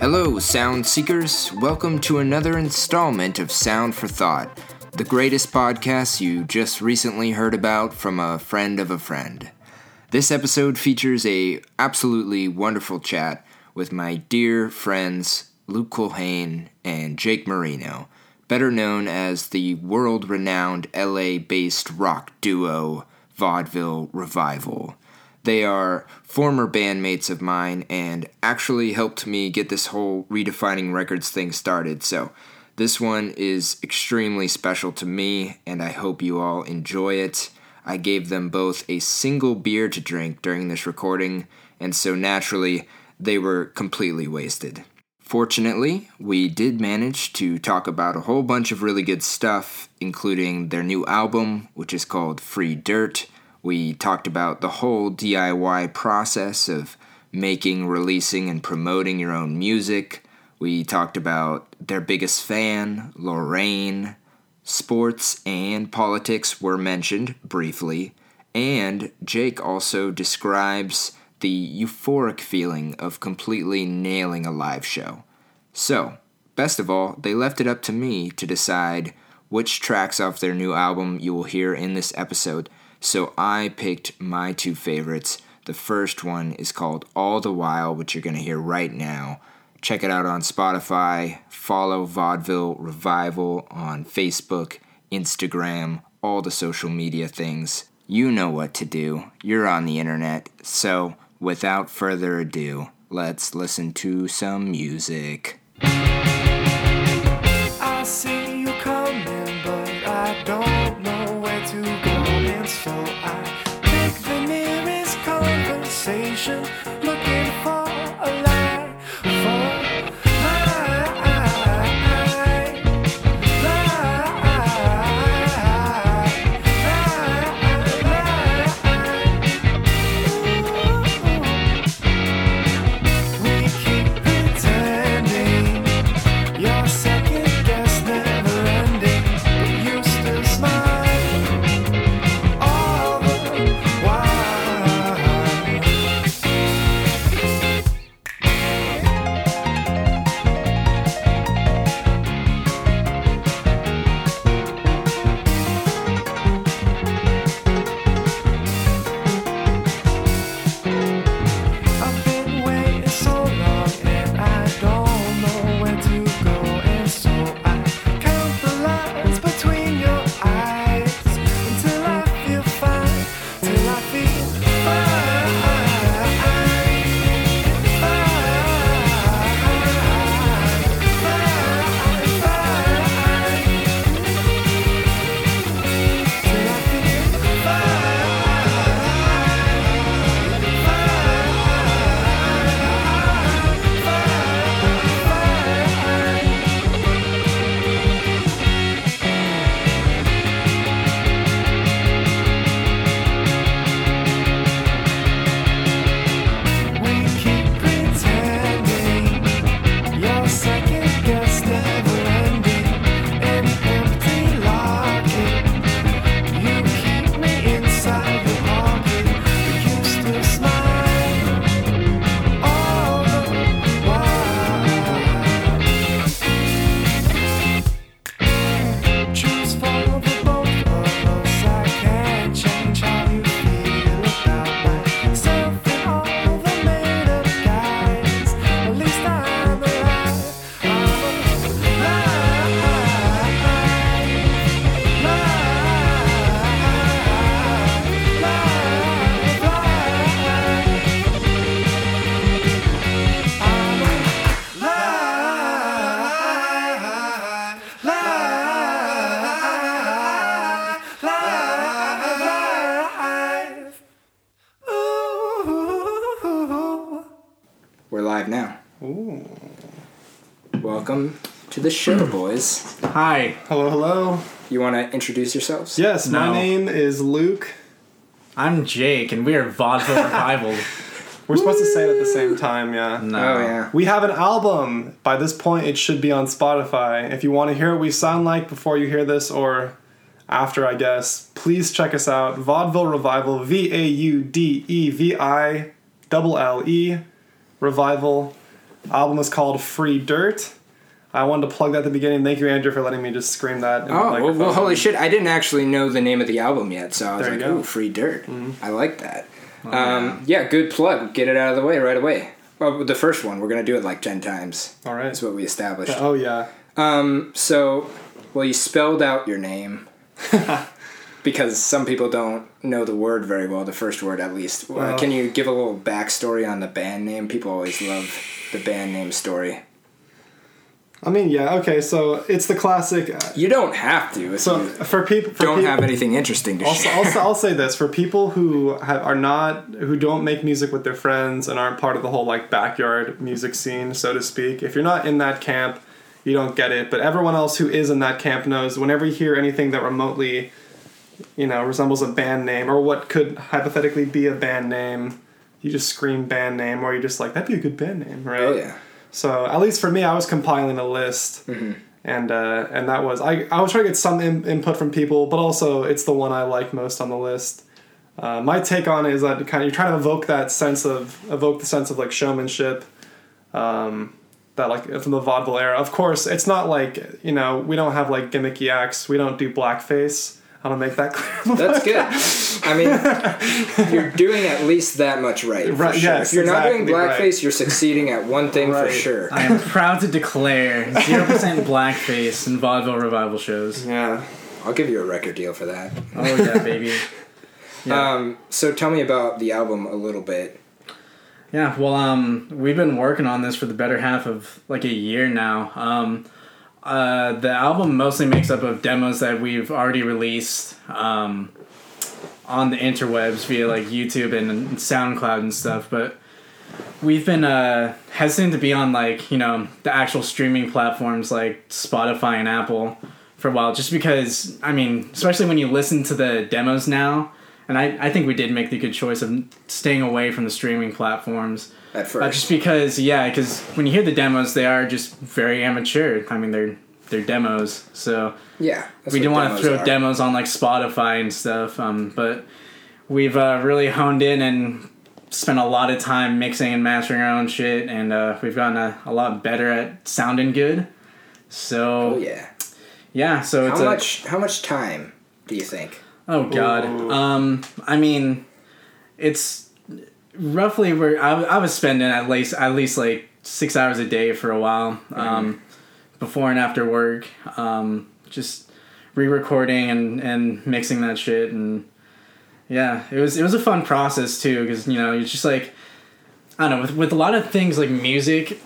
Hello, Sound Seekers. Welcome to another installment of Sound for Thought, the greatest podcast you just recently heard about from a friend of a friend. This episode features an absolutely wonderful chat with my dear friends Luke Culhane and Jake Marino, better known as the world-renowned LA-based rock duo Vaudeville Revival. They are former bandmates of mine and actually helped me get this whole Redefining Records thing started, so this one is extremely special to me, and I hope you all enjoy it. I gave them both a single beer to drink during this recording, and so naturally, they were completely wasted. Fortunately, we did manage to talk about a whole bunch of really good stuff, including their new album, which is called Free Dirt. We talked about the whole DIY process of making, releasing, and promoting your own music. We talked about their biggest fan, Lorraine. Sports and politics were mentioned briefly, and Jake also describes the euphoric feeling of completely nailing a live show. So, best of all, they left it up to me to decide which tracks off their new album you will hear in this episode, so I picked my two favorites. The first one is called All the While, which you're going to hear right now. Check it out on Spotify, follow Vaudeville Revival on Facebook, Instagram, all the social media things. You know what to do. You're on the internet, so without further ado, let's listen to some music. I see you coming, but I don't know where to go, and so I pick the nearest conversation, looking for a lie for the show, boys. Hi. Hello, hello. You want to introduce yourselves? Yes, no. My name is Luke. I'm Jake, and we are Vaudeville Revival. We're supposed to say it at the same time, yeah. No. Oh, yeah. We have an album. By this point, it should be on Spotify. If you want to hear what we sound like before you hear this, or after, I guess, please check us out. Vaudeville Revival, Vaudeville Revival. Album is called Free Dirt. I wanted to plug that at the beginning. Thank you, Andrew, for letting me just scream that. Well, holy shit. I didn't actually know the name of the album yet, so I was like, ooh, Free Dirt. Mm-hmm. I like that. Oh, yeah, good plug. Get it out of the way right away. Well, the first one, we're going to do it like 10 times. All right. That's what we established. Oh, yeah. So, you spelled out your name. Because some people don't know the word very well, the first word at least. Well, can you give a little backstory on the band name? People always love the band name story. I mean, yeah, okay, so it's the classic... you don't have to. So for people don't have anything interesting to share. I'll say this. For people who who don't make music with their friends and aren't part of the whole, like, backyard music scene, so to speak, if you're not in that camp, you don't get it. But everyone else who is in that camp knows whenever you hear anything that remotely, you know, resembles a band name or what could hypothetically be a band name, you just scream band name, or you're just like, that'd be a good band name, right? Oh, yeah. So at least for me, I was compiling a list, and that was I was trying to get some input from people, but also it's the one I like most on the list. My take on it is that kind of you're trying to evoke the sense of like showmanship, that like from the vaudeville era. Of course, it's not like, you know, we don't have like gimmicky acts. We don't do blackface. I don't make that clear. That's good. I mean, you're doing at least that much right. Right. Sure. Yes, if you're not doing blackface, right, you're succeeding at one thing, right, for sure. I am proud to declare 0% blackface in vaudeville revival shows. Yeah. I'll give you a record deal for that. Oh, yeah, baby. Yeah. So tell me about the album a little bit. Yeah, well, we've been working on this for the better half of like a year now. The album mostly makes up of demos that we've already released on the interwebs via like YouTube and SoundCloud and stuff, but we've been hesitant to be on like, you know, the actual streaming platforms like Spotify and Apple for a while, just because, I mean, especially when you listen to the demos now, and I think we did make the good choice of staying away from the streaming platforms. At first. Just because, yeah, because when you hear the demos, they are just very amateur. I mean, they're demos, so yeah, we didn't want to throw demos on like Spotify and stuff. But we've really honed in and spent a lot of time mixing and mastering our own shit, and we've gotten a lot better at sounding good. So so it's how much time do you think? Oh God, I mean, it's. Roughly, I was spending at least like 6 hours a day for a while, before and after work, just re-recording and mixing that shit, and yeah, it was a fun process too, because, you know, it's just like, I don't know, with a lot of things like music,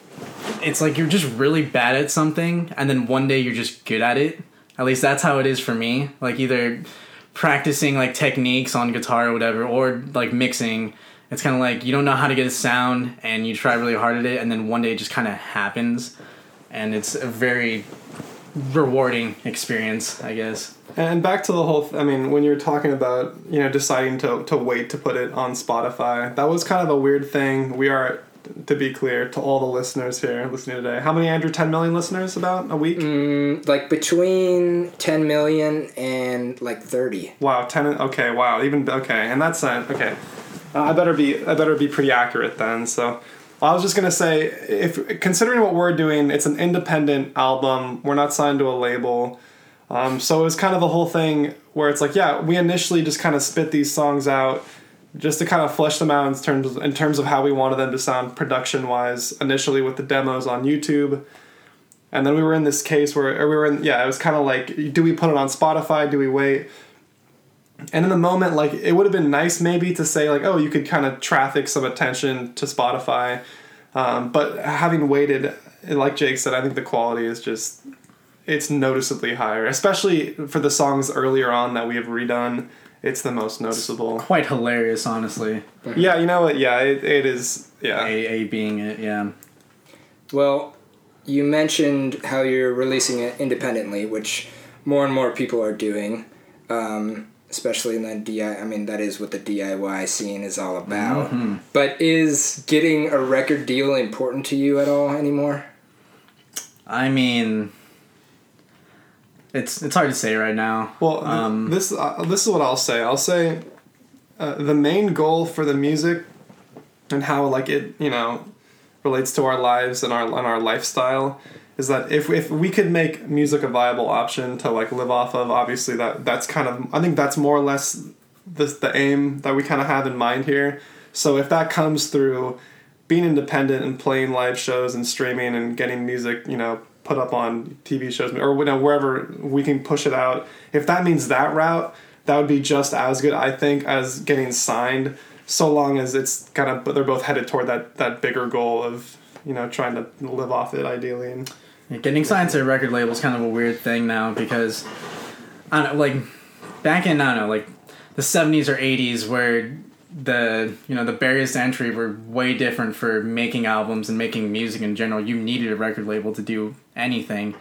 it's like you're just really bad at something, and then one day you're just good at it. At least that's how it is for me. Like either practicing like techniques on guitar or whatever, or like mixing. It's kind of like you don't know how to get a sound, and you try really hard at it, and then one day it just kind of happens, and it's a very rewarding experience, I guess. And back to the whole, I mean, when you're talking about, you know, deciding to wait to put it on Spotify, that was kind of a weird thing. We are, to be clear, to all the listeners here listening today, how many, Andrew, 10 million listeners about a week? Like between 10 million and like 30. Wow, 10, okay, wow, even, okay, and that's, okay. I better be pretty accurate then. So I was just going to say, if considering what we're doing, it's an independent album. We're not signed to a label. So it was kind of a whole thing where it's like, yeah, we initially just kind of spit these songs out just to kind of flesh them out in terms of how we wanted them to sound production-wise, initially with the demos on YouTube. And then we were in this case where it was kind of like, do we put it on Spotify? Do we wait? And in the moment, like, it would have been nice maybe to say, like, oh, you could kind of traffic some attention to Spotify. But having waited, like Jake said, I think the quality is just, it's noticeably higher. Especially for the songs earlier on that we have redone, it's the most noticeable. It's quite hilarious, honestly. Yeah, you know what? Yeah, it is. Yeah. A being it, yeah. Well, you mentioned how you're releasing it independently, which more and more people are doing. especially in that DIY. I mean, that is what the DIY scene is all about. Mm-hmm. But is getting a record deal important to you at all anymore? I mean, it's hard to say right now. Well, this is what I'll say. I'll say the main goal for the music and how like it, you know, relates to our lives and our lifestyle is that if we could make music a viable option to like live off of, obviously that's kind of, I think that's more or less the aim that we kind of have in mind here. So if that comes through being independent and playing live shows and streaming and getting music, you know, put up on TV shows or, you know, wherever we can push it out, if that means that route, that would be just as good, I think, as getting signed, so long as it's kind of, but they're both headed toward that bigger goal of, you know, trying to live off it ideally. And getting signed to a record label is kind of a weird thing now because, I don't know, like, back in, I don't know, like, the 70s or 80s where the, you know, the barriers to entry were way different for making albums and making music in general. You needed a record label to do anything.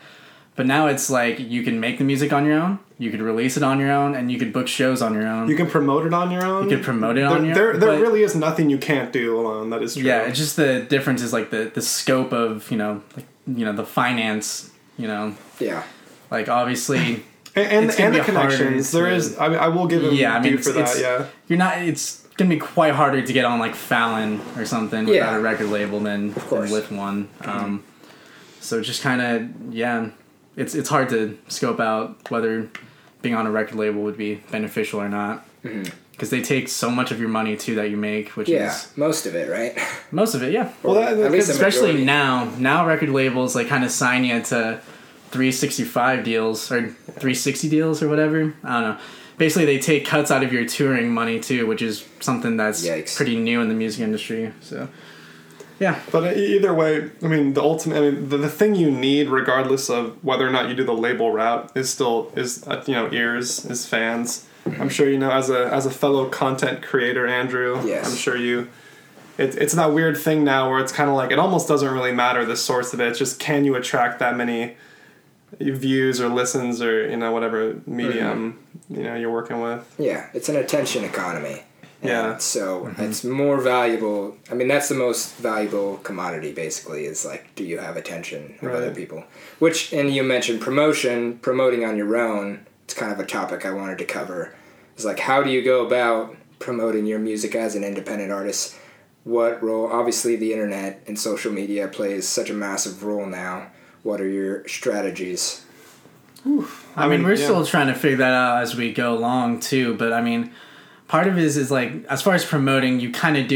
But now it's like you can make the music on your own, you could release it on your own, and you could book shows on your own. You can promote it on your own. There really is nothing you can't do alone. That is true. Yeah, it's just the difference is like the scope of, you know, like, you know, the finance, you know. Yeah. Like, obviously, and the connections. There is. I will give them due for that. Yeah. You're not. It's gonna be quite harder to get on like Fallon or something without a record label than with one. Mm-hmm. So just kind of It's hard to scope out whether being on a record label would be beneficial or not. Because they take so much of your money, too, that you make, which is... Yeah, most of it, right? Most of it, yeah. Well, at least especially now. Now record labels like kind of sign you to 365 deals or 360 deals or whatever. I don't know. Basically, they take cuts out of your touring money, too, which is something that's pretty new in the music industry, so... Yeah. But either way, I mean, the thing you need, regardless of whether or not you do the label route, is ears, is fans. Mm-hmm. I'm sure, you know, as a fellow content creator, Andrew, yes. I'm sure you, it's that weird thing now where it's kind of like, it almost doesn't really matter the source of it. It's just, can you attract that many views or listens or, you know, whatever medium, mm-hmm. you know, you're working with. Yeah. It's an attention economy. Yeah. So it's more valuable. I mean, that's the most valuable commodity, basically, is like, do you have attention of other people? Which, and you mentioned promoting on your own. It's kind of a topic I wanted to cover. It's like, how do you go about promoting your music as an independent artist? What role? Obviously, the internet and social media plays such a massive role now. What are your strategies? Oof. I mean, we're still trying to figure that out as we go along, too. But I mean... Part of it is like, as far as promoting, you kind of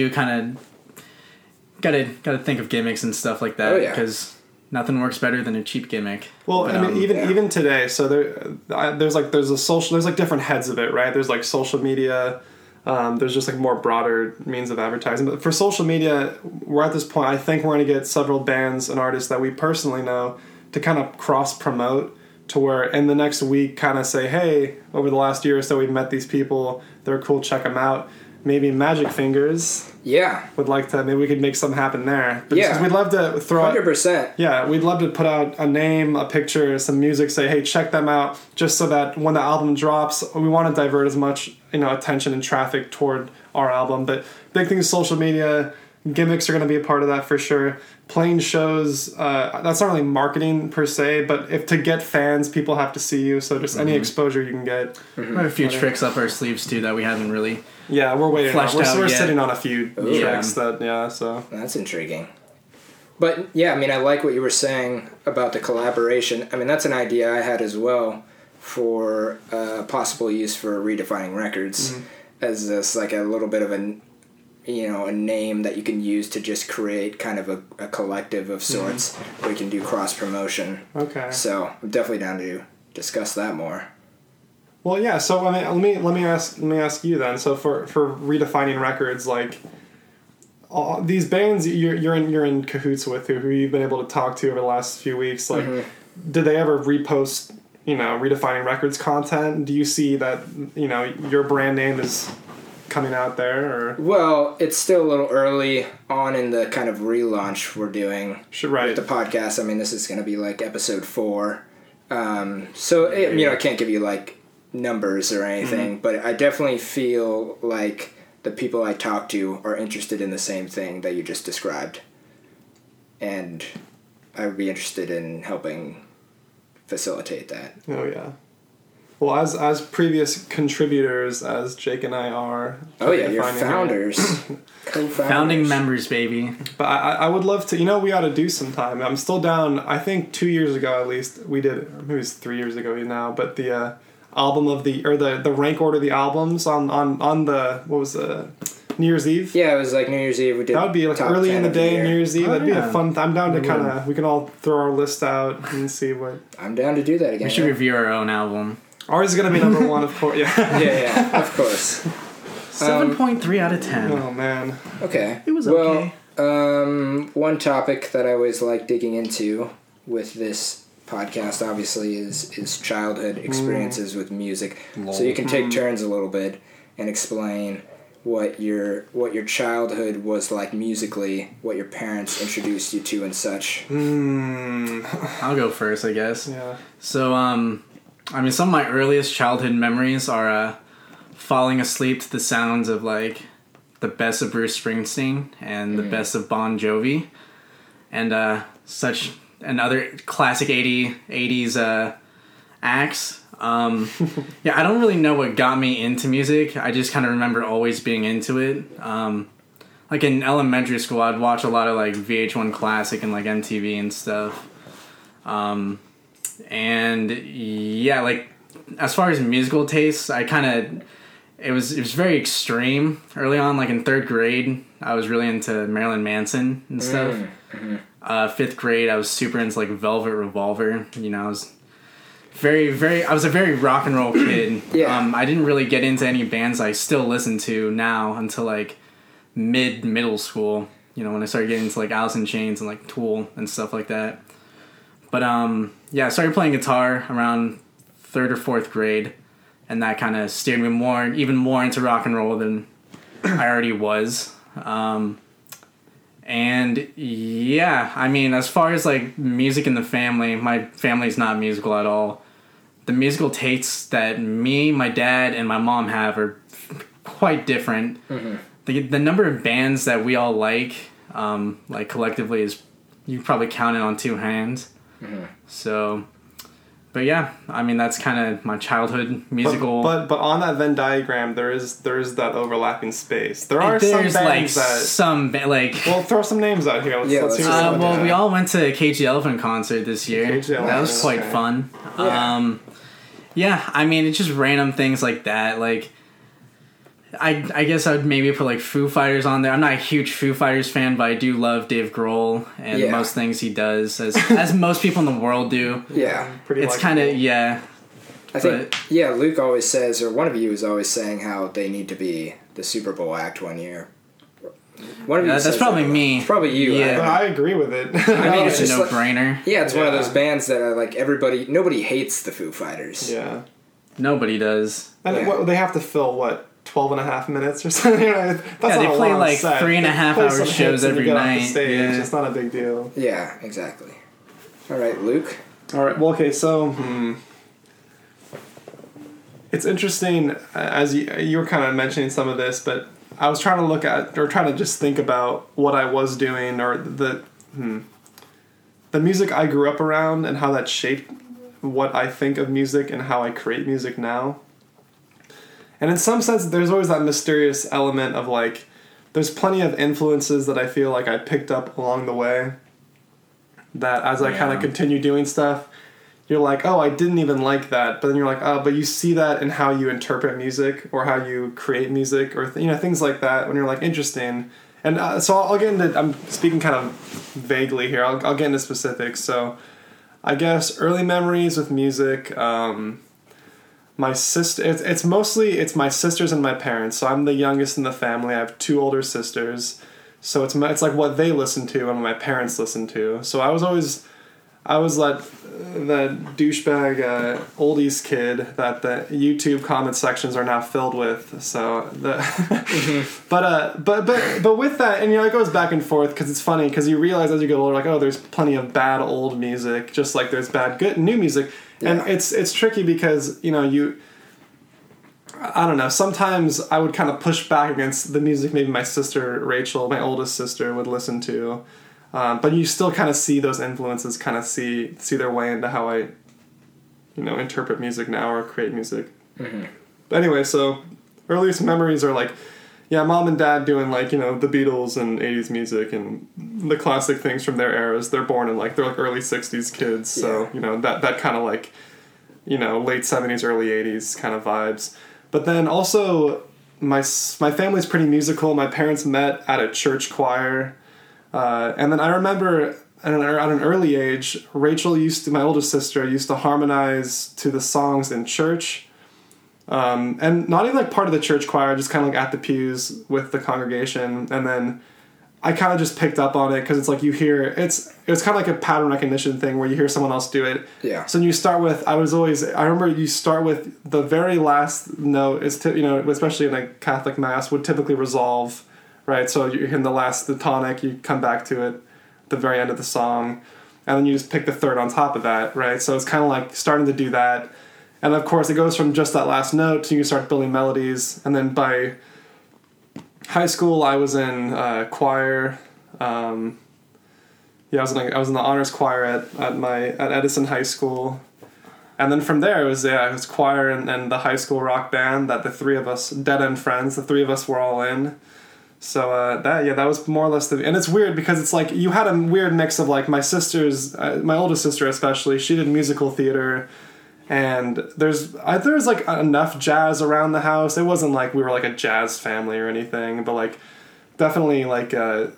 gotta think of gimmicks and stuff like that because nothing works better than a cheap gimmick. Well, but, I mean, even today, so there's like different heads of it, right? There's like social media. There's just like more broader means of advertising. But for social media, we're at this point. I think we're going to get several bands and artists that we personally know to kind of cross promote. To where in the next week kind of say, hey, over the last year or so we've met these people, they're cool, check them out. Maybe Magic Fingers would like to, maybe we could make something happen there. But we'd love to throw 100%. We'd love to put out a name, a picture, some music, say, hey, check them out, just so that when the album drops, we want to divert as much, you know, attention and traffic toward our album. But big things, social media, gimmicks are going to be a part of that for sure. Playing shows, that's not really marketing per se, but if to get fans, people have to see you, so just any exposure you can get. Mm-hmm. We have a few tricks up our sleeves, too, that we haven't really we're waiting fleshed out. We're sitting on a few tricks that, so... That's intriguing. But, I mean, I like what you were saying about the collaboration. I mean, that's an idea I had as well for possible use for Redefining Records as this, like, a little bit of an... you know, a name that you can use to just create kind of a collective of sorts where you can do cross-promotion. Okay. So I'm definitely down to discuss that more. Well, yeah, so I mean, let me ask you then. So for Redefining Records, like, all these bands you're in cahoots with who you've been able to talk to over the last few weeks, like, did they ever repost, you know, Redefining Records content? Do you see that, you know, your brand name is... coming out there? Or well, it's still a little early on in the kind of relaunch we're doing with the podcast. I mean, this is going to be like episode 4, so it, you know, I can't give you like numbers or anything, mm-hmm. but I definitely feel like the people I talk to are interested in the same thing that you just described. And I would be interested in helping facilitate that. Oh, yeah. Well, as previous contributors, as Jake and I are. Oh, yeah, you're founders. Co-founders. Founding members, baby. But I would love to, you know, we ought to do sometime. I'm still down, I think 2 years ago at least, we did, or maybe it's 3 years ago now, but the album of the, or the rank order of the albums on the, what was the, New Year's Eve? Yeah, it was like New Year's Eve. We did. That would be like early in the day, New Year's Eve. That'd be a fun... I'm down to kind of... We can all throw our list out and see what... I'm down to do that again. We should review our own album. Ours is going to be number one, of course. Yeah, yeah, of course. 7.3 out of 10. Oh, man. Okay. It was okay. Well, one topic that I always like digging into with this podcast, obviously, is childhood experiences with music. Lol. So you can take turns a little bit and explain... what your childhood was like musically, what your parents introduced you to and such. I'll go first, I guess. Yeah. So, I mean, some of my earliest childhood memories are falling asleep to the sounds of, like, the best of Bruce Springsteen and the best of Bon Jovi and such and other classic 80s acts. Yeah, I don't really know what got me into music. I just kind of remember always being into it. Like in elementary school, I'd watch a lot of like VH1 Classic and like MTV and stuff. And yeah, like as far as musical tastes, I kind of, it was very extreme early on. Like in third grade, I was really into Marilyn Manson and stuff. Mm-hmm. Fifth grade, I was super into like Velvet Revolver. You know, I was I was a very rock and roll kid. Yeah. I didn't really get into any bands I still listen to now until like middle school, you know, when I started getting into like Alice in Chains and like Tool and stuff like that. But yeah, I started playing guitar around third or fourth grade, and that kind of steered me even more into rock and roll than I already was. And yeah, I mean, as far as like music in the family, my family's not musical at all. The musical tastes that me, my dad, and my mom have are quite different. Mm-hmm. The number of bands that we all like collectively, is you probably count it on two hands. Mm-hmm. So, but yeah, I mean that's kind of my childhood musical. But on that Venn diagram, there is that overlapping space. Well, throw some names out here. Let's hear some. Well, we all went to a Cage the Elephant concert this year. That was quite fun. Yeah. Yeah, I mean, it's just random things like that. Like, I guess I would maybe put like Foo Fighters on there. I'm not a huge Foo Fighters fan, but I do love Dave Grohl and most things he does, as most people in the world do. Yeah, pretty. It's kind of I think Luke always says, or one of you is always saying how they need to be the Super Bowl act one year. One of you. That's probably me. It's probably you. Yeah, but I agree with it. I mean, it's just a no-brainer. Like, yeah, it's one of those bands that are like nobody hates the Foo Fighters. Yeah, nobody does. And they have to fill 12.5 minutes or something. That's not they play like set. 3.5 hour shows every night. It's not a big deal. Yeah, exactly. All right, Luke. All right. Well, okay. So it's interesting as you were kind of mentioning some of this, but I was trying to look at or trying to just think about what I was doing or the music I grew up around and how that shaped what I think of music and how I create music now. And in some sense, there's always that mysterious element of, like, there's plenty of influences that I feel like I picked up along the way that as I kind of continue doing stuff, you're like, oh, I didn't even like that. But then you're like, oh, but you see that in how you interpret music or how you create music or, things like that when you're like, interesting. And so I'll get into, I'm speaking kind of vaguely here. I'll get into specifics. So I guess early memories with music, my sister, it's mostly my sisters and my parents. So I'm the youngest in the family. I have two older sisters. So it's like what they listen to and what my parents listen to. So I was that douchebag oldies kid that the YouTube comment sections are now filled with. So but with that, and it goes back and forth because it's funny because you realize as you get older, like, oh, there's plenty of bad old music, just like there's bad good new music. Yeah. And it's tricky because, you know, you I don't know, sometimes I would kind of push back against the music maybe my sister, Rachel, my oldest sister, would listen to. But you still kind of see those influences kind of see their way into how I, interpret music now or create music. Mm-hmm. But anyway, so earliest memories are like, yeah, mom and dad doing like, the Beatles and 80s music and the classic things from their eras. They're born in they're like early 60s kids. Yeah. So, that kind of like, late 70s, early 80s kind of vibes. But then also my family's pretty musical. My parents met at a church choir. And then I remember at an early age, Rachel my oldest sister, used to harmonize to the songs in church. And not even like part of the church choir, just kind of like at the pews with the congregation. And then I kind of just picked up on it because it's like you hear, it's kind of like a pattern recognition thing where you hear someone else do it. Yeah. So you start with, I remember you start with the very last note is, especially in a Catholic mass would typically resolve, right? So you're in the tonic, you come back to it, the very end of the song, and then you just pick the third on top of that, right? So it's kind of like starting to do that. And of course it goes from just that last note to you start building melodies. And then by high school, I was in choir. I was in the honors choir at Edison High School, and then from there it was choir and the high school rock band that the three of us, Dead End Friends, the three of us were all in. So that was more or less and it's weird because it's like you had a weird mix of like my sisters, my oldest sister especially, she did musical theater. And there's like enough jazz around the house. It wasn't like we were like a jazz family or anything, but like definitely like a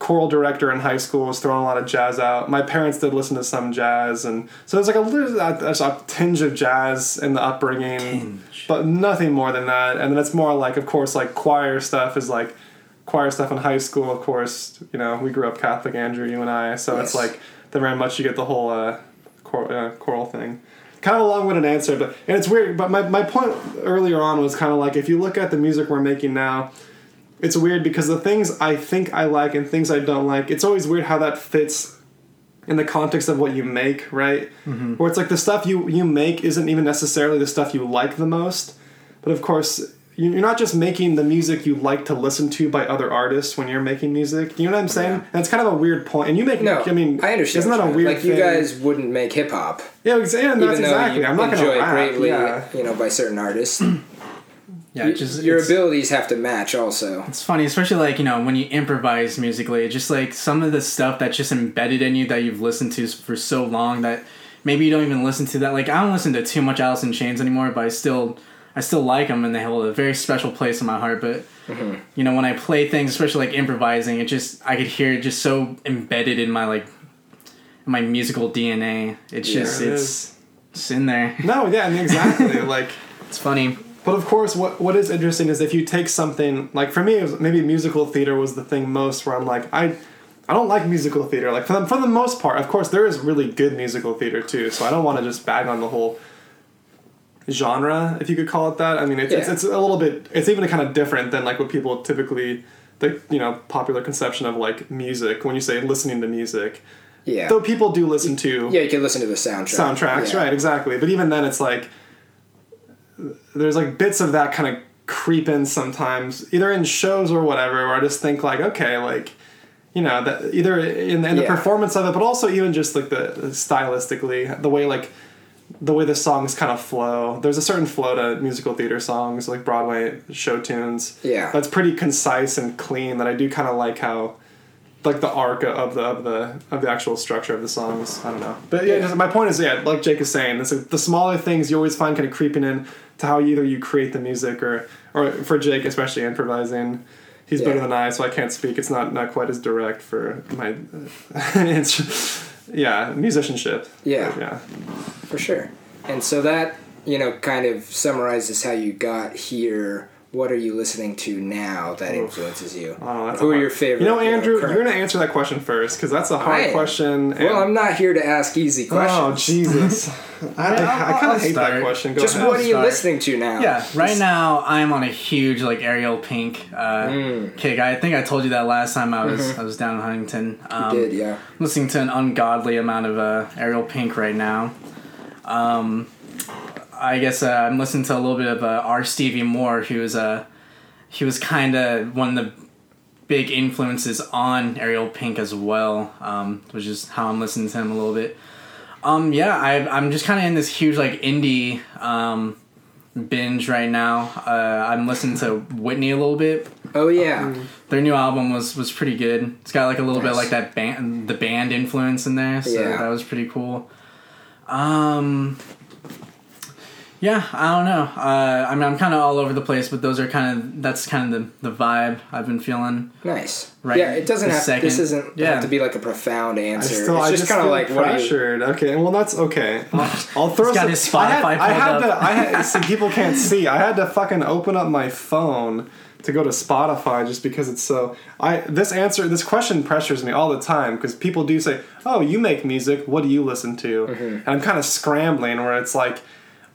choral director in high school was throwing a lot of jazz out. My parents did listen to some jazz, and so there's like a little a tinge of jazz in the upbringing, but nothing more than that. And then it's more like, of course, like choir stuff in high school. Of course, we grew up Catholic, Andrew, you and I, so yes. It's like very much you get the whole choral thing. Kind of a long-winded answer, but it's weird. But my point earlier on was kind of like if you look at the music we're making now, it's weird because the things I think I like and things I don't like, it's always weird how that fits in the context of what you make, right? Mm-hmm. Where it's like the stuff you make isn't even necessarily the stuff you like the most. But of course, you're not just making the music you like to listen to by other artists when you're making music. You know what I'm saying? Yeah. And it's kind of a weird point. And you make... No, I mean, I understand. Isn't that a weird thing? You guys wouldn't make hip-hop. Yeah, exactly. Even though you enjoy it greatly, by certain artists. Yeah, your abilities have to match also. It's funny, especially when you improvise musically, just like some of the stuff that's just embedded in you that you've listened to for so long that maybe you don't even listen to that. Like, I don't listen to too much Alice in Chains anymore, but I still like them, and they hold a very special place in my heart. But mm-hmm. When I play things, especially like improvising, I could hear it just so embedded in my my musical DNA. It's in there. No, yeah, I mean, exactly. It's funny. But of course, what is interesting is if you take something like for me, it was maybe musical theater was the thing most where I'm like I don't like musical theater. Like for the most part, of course, there is really good musical theater too. So I don't want to just bag on the whole genre, if you could call it that. I mean, it's a little bit, it's even kind of different than like what people typically, the popular conception of like music when you say listening to music. Yeah. Though people do listen to. Yeah, you can listen to the soundtrack. Soundtracks, yeah. Right? Exactly. But even then, it's like there's like bits of that kind of creep in sometimes, either in shows or whatever. Where I just think like, okay, like that either in the performance of it, but also even just like the stylistically, the way the songs kind of flow. There's a certain flow to musical theater songs, like Broadway show tunes. Yeah. That's pretty concise and clean that I do kind of like how, like the arc of the actual structure of the songs. I don't know. But my point is, like Jake is saying, it's like the smaller things you always find kind of creeping in to how either you create the music or for Jake, especially improvising. He's better than I, so I can't speak. It's not quite as direct for my musicianship. Yeah. Yeah. For sure. And so that, kind of summarizes how you got here. What are you listening to now that influences you? Oh, who are your favorite? Andrew, you're going to answer that question first, because that's a hard question. Well, I'm not here to ask easy questions. Oh, Jesus. I kind of hate that question. Go ahead. What are you listening to now? Yeah, right now I'm on a huge, Ariel Pink kick. I think I told you that last time I was down in Huntington. You did, yeah. Listening to an ungodly amount of Ariel Pink right now. I guess I'm listening to a little bit of R. Stevie Moore, who's he was kind of one of the big influences on Ariel Pink as well, which is how I'm listening to him a little bit. I'm just kind of in this huge like indie binge right now. I'm listening to Whitney a little bit. Oh yeah, their new album was pretty good. It's got like a little bit like that band influence in there, so that was pretty cool. I don't know. I mean, I'm kind of all over the place, but that's kind of the vibe I've been feeling. Nice. Right. Yeah, it doesn't have second. This isn't have to be like a profound answer. I just kind of like pressured. Okay. Well, that's okay. I'll throw. He's got his Spotify pulled up. I had some people can't see. I had to fucking open up my phone to go to Spotify just because it's so. This question pressures me all the time because people do say, "Oh, you make music. What do you listen to?" Mm-hmm. And I'm kind of scrambling where it's like,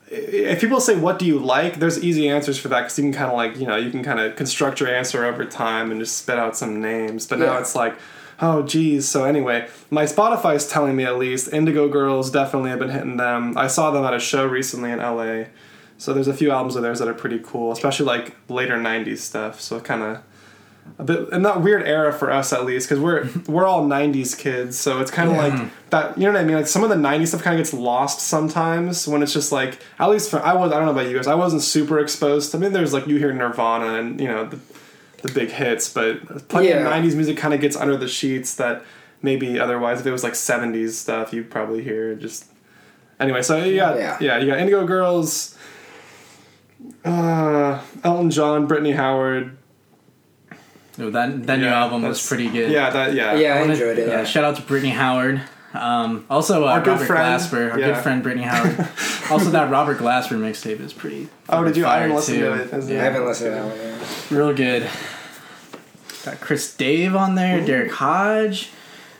if people say, what do you like? There's easy answers for that because you can kind of like, you know, you can kind of construct your answer over time and just spit out some names. But now it's like, oh, geez. So anyway, my Spotify is telling me at least Indigo Girls, definitely have been hitting them. I saw them at a show recently in LA. So there's a few albums of theirs that are pretty cool, especially like later 90s stuff. So kind of a bit in that weird era for us at least because we're all 90s kids. So it's kind of like that, you know what I mean? Like some of the 90s stuff kind of gets lost sometimes when it's just like, at least for, I don't know about you guys, I wasn't super exposed. I mean, there's like, you hear Nirvana and, you know, the big hits, but plenty of 90s music kind of gets under the sheets that maybe otherwise, if it was like 70s stuff, you'd probably hear just. Anyway, so you got Indigo Girls, Elton John, Britney Howard. Ooh, that new album was pretty good. I enjoyed it. Yeah, shout out to Britney Howard. Also, Robert Glasper, our good friend Britney Howard. Also, that Robert Glasper mixtape is pretty. Oh, did you? I haven't listened to it. I haven't listened to that one. Yeah. Real good. Got Chris Dave on there. Ooh. Derek Hodge.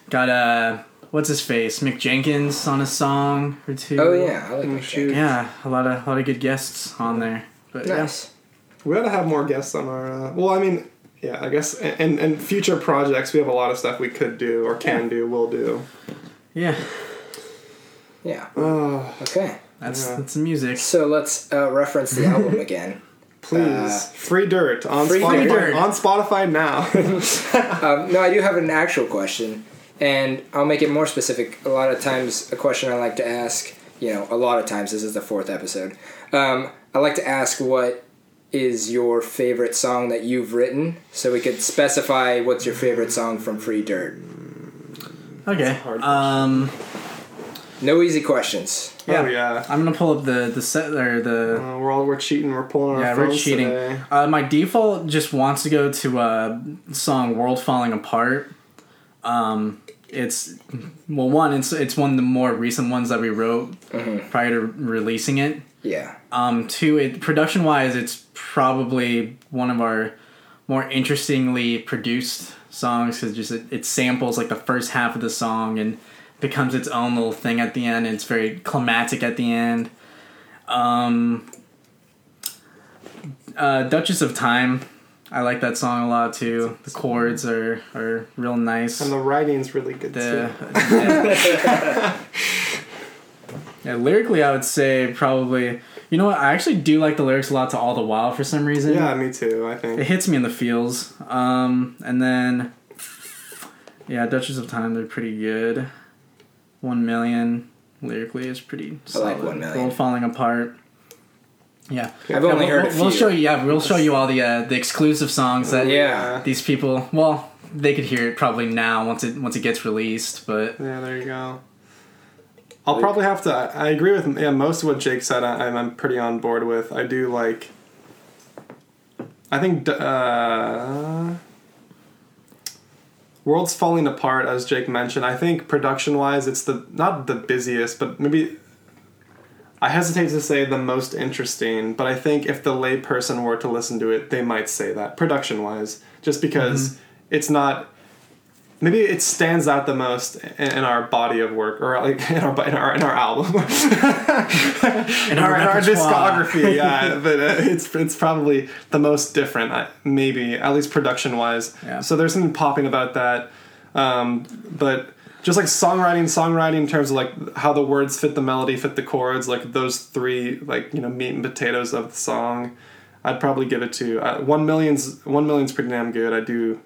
Got what's his face? Mick Jenkins on a song or two. Oh yeah, I like Mick Jenkins. Yeah, a lot of good guests on there. But, nice. Yeah. We ought to have more guests on our. Yeah, I guess, and future projects, we have a lot of stuff we could do or can do, will do. Yeah. Yeah. Okay. That's music. So let's reference the album again. Please. Free Dirt on Spotify. Dirt. On Spotify now. No, I do have an actual question, and I'll make it more specific. A lot of times, a question I like to ask, you know, a lot of times, this is the fourth episode, I like to ask what is your favorite song that you've written? So we could specify what's your favorite song from Free Dirt. Okay. No easy questions. Yeah. Oh, yeah. I'm gonna pull up the set or the. We're cheating. We're pulling. Yeah, we're cheating. Today. My default just wants to go to song "World Falling Apart." It's one of the more recent ones that we wrote prior to releasing it. Yeah. Two, production-wise, it's probably one of our more interestingly produced songs because just it samples like the first half of the song and becomes its own little thing at the end. And it's very climactic at the end. Duchess of Time, I like that song a lot too. The chords are real nice. And the writing's really good too. Yeah. Yeah, lyrically, I would say probably. You know what? I actually do like the lyrics a lot to All the While for some reason. Yeah, me too, I think. It hits me in the feels. And then, Duchess of Time, they're pretty good. 1 Million, lyrically, is pretty solid. I like 1 Million. World Falling Apart. Yeah. I've only heard a few. We'll show you all the exclusive songs that these people. Well, they could hear it probably now once it gets released. But yeah, there you go. I'll probably have to. I agree with most of what Jake said. I'm pretty on board with. I do like. I think World's Falling Apart, as Jake mentioned. I think production-wise, it's not the busiest, but maybe. I hesitate to say the most interesting, but I think if the layperson were to listen to it, they might say that production-wise, just because it's not. Maybe it stands out the most in our body of work, or like in our album, in our discography. Yeah, but it's probably the most different, maybe at least production wise. Yeah. So there's something popping about that, but just like songwriting in terms of like how the words fit the melody, fit the chords, like those three, like, you know, meat and potatoes of the song. I'd probably give it to 1 Million's pretty damn good.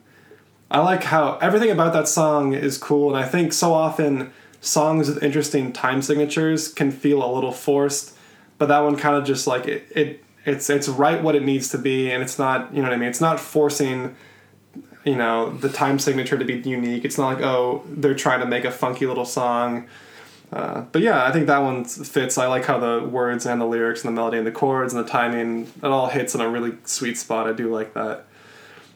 I like how everything about that song is cool, and I think so often songs with interesting time signatures can feel a little forced, but that one kind of just like it's right what it needs to be, and it's not, you know what I mean, it's not forcing, you know, the time signature to be unique. It's not like, oh, they're trying to make a funky little song. But yeah, I think that one fits. I like how the words and the lyrics and the melody and the chords and the timing, it all hits in a really sweet spot. I do like that.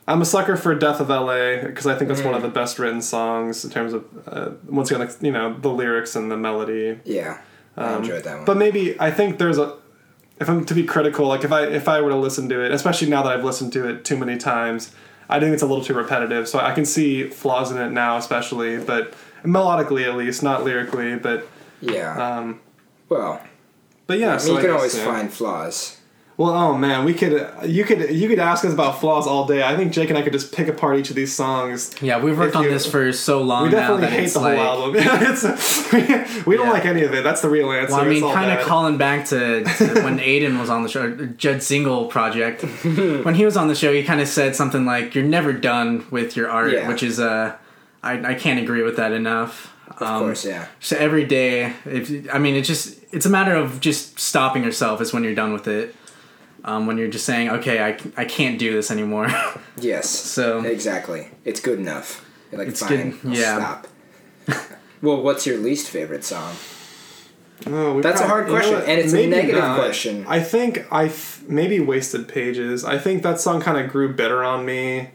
I'm a sucker for Death of LA because I think that's one of the best written songs in terms of, once again, you know, the lyrics and the melody. Yeah, I enjoyed that one. But maybe, I think there's a, if I'm to be critical, like if I were to listen to it, especially now that I've listened to it too many times, I think it's a little too repetitive. So I can see flaws in it now, especially, but melodically at least, not lyrically, but... Yeah. But yeah, I mean, so you can always find flaws. Well, oh man, we could you could ask us about flaws all day. I think Jake and I could just pick apart each of these songs. Yeah, we've worked on this for so long now. We definitely hate the whole album. We don't like any of it. That's the real answer. Well, I mean, kind of calling back to when Aiden was on the show, Judd Single Project. When he was on the show, he kind of said something like, "You're never done with your art," which is I can't agree with that enough. Of course, yeah. So every day, it's a matter of just stopping yourself is when you're done with it. When you're just saying, okay, I can't do this anymore. Yes. So exactly. It's good enough. You're like, it's fine. Good, yeah. Stop. Well, what's your least favorite song? Oh, that's a hard question, and it's a negative question. I think maybe Wasted Pages. I think that song kind of grew better on me.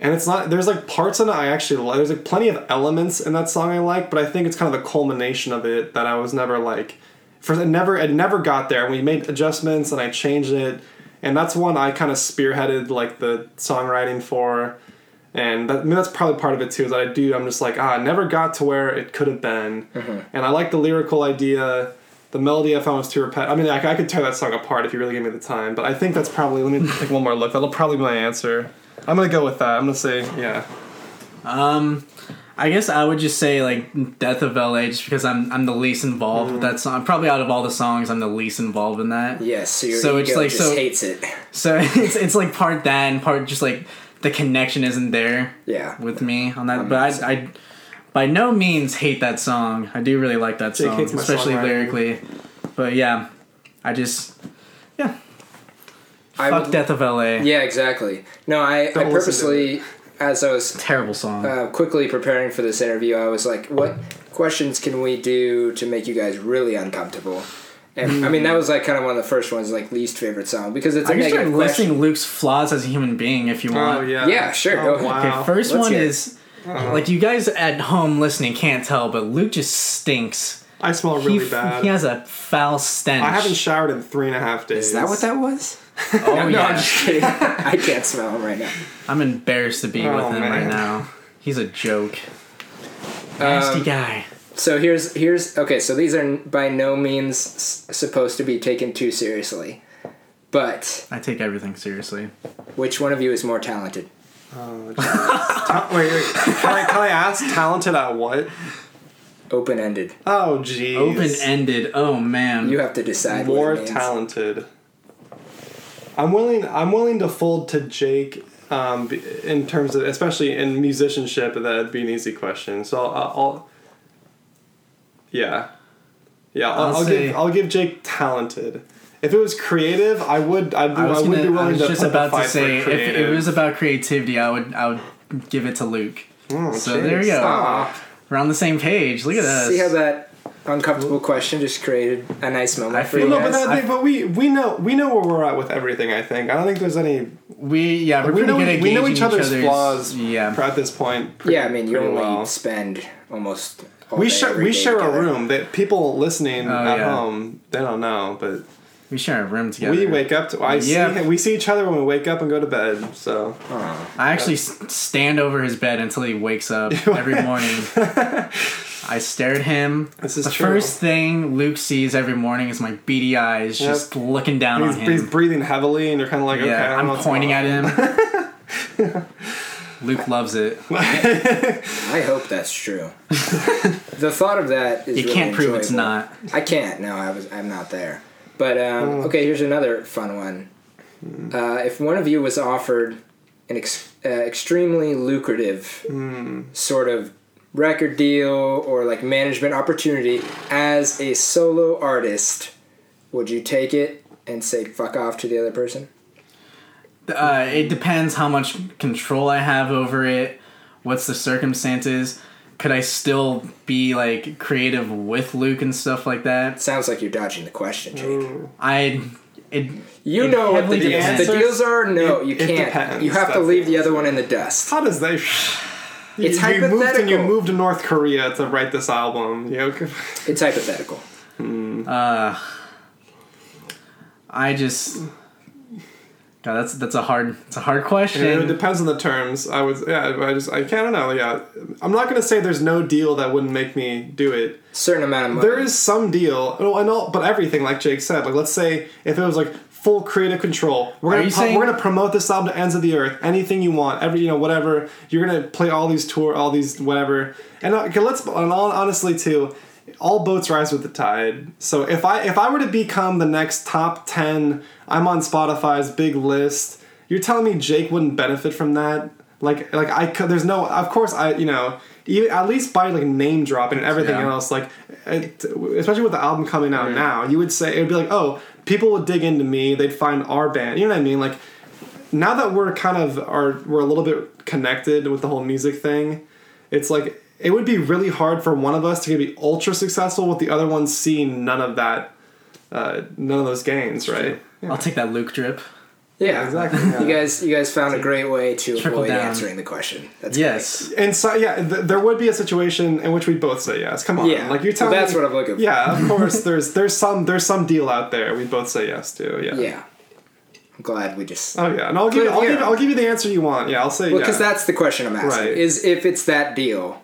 And it's not, there's like parts in it I actually like. There's like plenty of elements in that song I like, but I think it's kind of the culmination of it that I was never like... It never got there, and we made adjustments, and I changed it, and that's one I kind of spearheaded like the songwriting for, and that, I mean, that's probably part of it too. Is that I'm just like, it never got to where it could have been, and I like the lyrical idea, the melody I found was too repetitive. I mean, I could tear that song apart if you really gave me the time, but I think that's probably. Let me take one more look. That'll probably be my answer. I'm gonna go with that. I'm gonna say yeah. I guess I would just say like Death of LA just because I'm the least involved with that song. Probably out of all the songs, I'm the least involved in that. Yes, yeah, so your ego like, just hates it. So it's like part that and part just like the connection isn't there. Yeah, with me on that. But I by no means hate that song. I do really like that song, especially lyrically. But yeah, fuck Death of LA. Yeah, exactly. No, I purposely. As I was terrible song. Quickly preparing for this interview, I was like, what questions can we do to make you guys really uncomfortable? And I mean, that was like kind of one of the first ones, like least favorite song, because it's a negative question. I can start listing Luke's flaws as a human being if you want. Oh, yeah. Yeah, sure. Oh, go wow. Okay, first one is, like you guys at home listening can't tell, but Luke just stinks. I smell really bad. He has a foul stench. I haven't showered in 3.5 days. Is that what that was? Oh, no, yeah. I'm just kidding. I can't smell him right now. I'm embarrassed to be with him right now. He's a joke. Nasty guy. So here's okay, so these are by no means supposed to be taken too seriously, but... I take everything seriously. Which one of you is more talented? Wait. Can I ask? Talented at what? Open-ended. Oh, jeez. Open-ended. Oh, man. You have to decide what it means. More talented. I'm willing to fold to Jake in terms of, especially in musicianship, that'd be an easy question. So I'll give Jake talented. If it was creative, I would be willing to. I was just about to say, if it was about creativity, I would give it to Luke. Oh, so geez. There you go. We're on the same page. Look at us. See how that uncomfortable question just created a nice moment for you guys. But we know where we're at with everything. I think I don't think there's any. We know each other's flaws. Yeah. At this point. I mean, you only spend almost. We share a room that people listening home they don't know, but we share a room together. We wake up. We see each other when we wake up and go to bed. So I actually stand over his bed until he wakes up every morning. I stare at him. This is true. The first thing Luke sees every morning is my beady eyes just looking down on him. He's breathing heavily, and you're kind of like, okay, I'm pointing at him. Luke loves it. I hope that's true. The thought of that is really enjoyable. It's not. I can't. No, I'm not there. But, okay, here's another fun one. If one of you was offered an extremely lucrative sort of record deal or, like, management opportunity as a solo artist, would you take it and say fuck off to the other person? It depends how much control I have over it. What's the circumstances? Could I still be, like, creative with Luke and stuff like that? Sounds like you're dodging the question, Jake. You know what the deals are? No, you can't. You have to leave the other one in the dust. How does that... It's hypothetical. You moved to North Korea to write this album. You know? It's hypothetical. I just... God, that's a hard question. Yeah, it depends on the terms. I don't know. Yeah, I'm not gonna say there's no deal that wouldn't make me do it. Certain amount of money. There is some deal. But everything, like Jake said, like let's say if it was like full creative control, we're gonna promote this album to ends of the earth. Anything you want, whatever. You're gonna play all these whatever. And honestly too, all boats rise with the tide. So if I were to become the next top 10, I'm on Spotify's big list. You're telling me Jake wouldn't benefit from that? Like I could. There's no. Of course, even, at least by like name dropping and everything else. Like, especially with the album coming out now, you would say it would be like, oh, people would dig into me. They'd find our band. You know what I mean? Like, now that we're a little bit connected with the whole music thing, it's like. It would be really hard for one of us to be ultra successful with the other one seeing none of that, none of those gains, right? Yeah. I'll take that Luke drip. Yeah, exactly. Yeah. You guys found a great way to avoid answering the question. That's yes, great. And so there would be a situation in which we both say yes. Come on, yeah. Like you're telling me, that's what I'm looking for. Yeah, of course. There's some deal out there we both say yes to. Yeah. Yeah. I'm glad we just... Oh, yeah. And I'll give you the answer you want. Yeah, I'll say well, because that's the question I'm asking. Right. Is if it's that deal...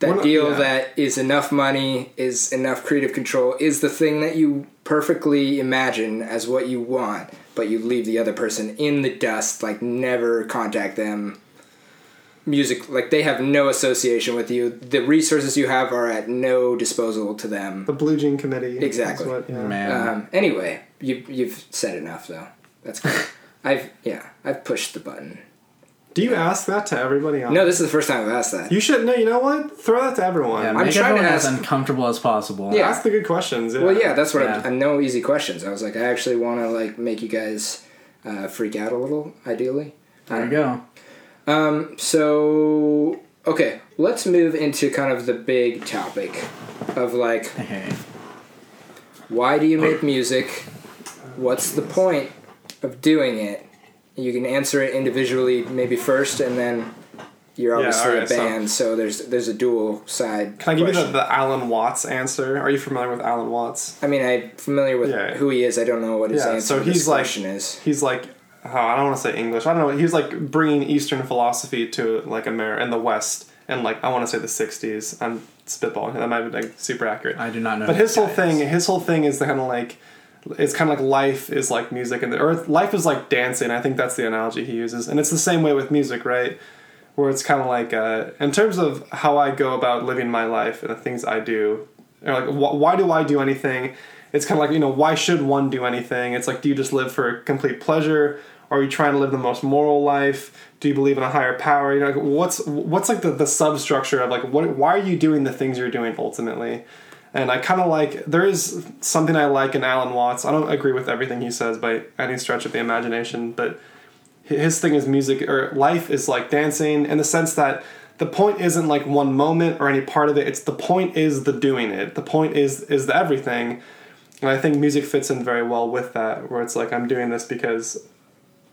that is enough money, is enough creative control, is the thing that you perfectly imagine as what you want, but you leave the other person in the dust, like never contact them. Music, like they have no association with you. The resources you have are at no disposal to them. The Blue Jean Committee. Exactly. Man. Anyway, you've said enough, though. That's cool. I've pushed the button. Do you ask that to everybody else? No, this is the first time I've asked that. You should. No, you know what? Throw that to everyone. Yeah, I'm trying to ask as uncomfortable as possible. Yeah, ask the good questions. Yeah. Well, yeah, that's what I'm no easy questions. I was like, I actually want to like make you guys freak out a little, ideally. There you go. So okay, let's move into kind of the big topic of like, why do you make music? What's the point of doing it? You can answer it individually maybe first, and then you're obviously a band, so there's a dual side. Can I give you the Alan Watts answer? Are you familiar with Alan Watts? I mean, I'm familiar with who he is. I don't know what his answer so he's like, question is. He's like, I don't want to say English. I don't know. He was like bringing Eastern philosophy to like America and the West, and like I want to say the 60s. I'm spitballing. That might be like super accurate. I do not know. But his whole thing is kind of like. It's kind of like life is like music and the earth. Life is like dancing. I think that's the analogy he uses. And it's the same way with music, right? Where it's kind of like, in terms of how I go about living my life and the things I do, or like, why do I do anything? It's kind of like, why should one do anything? It's like, do you just live for complete pleasure? Are you trying to live the most moral life? Do you believe in a higher power? You know, like, what's like the substructure of like, why are you doing the things you're doing ultimately? And I kind of like, there is something I like in Alan Watts. I don't agree with everything he says by any stretch of the imagination, but his thing is music, or life is like dancing in the sense that the point isn't like one moment or any part of it. It's the point is the doing it. The point is the everything. And I think music fits in very well with that, where it's like, I'm doing this because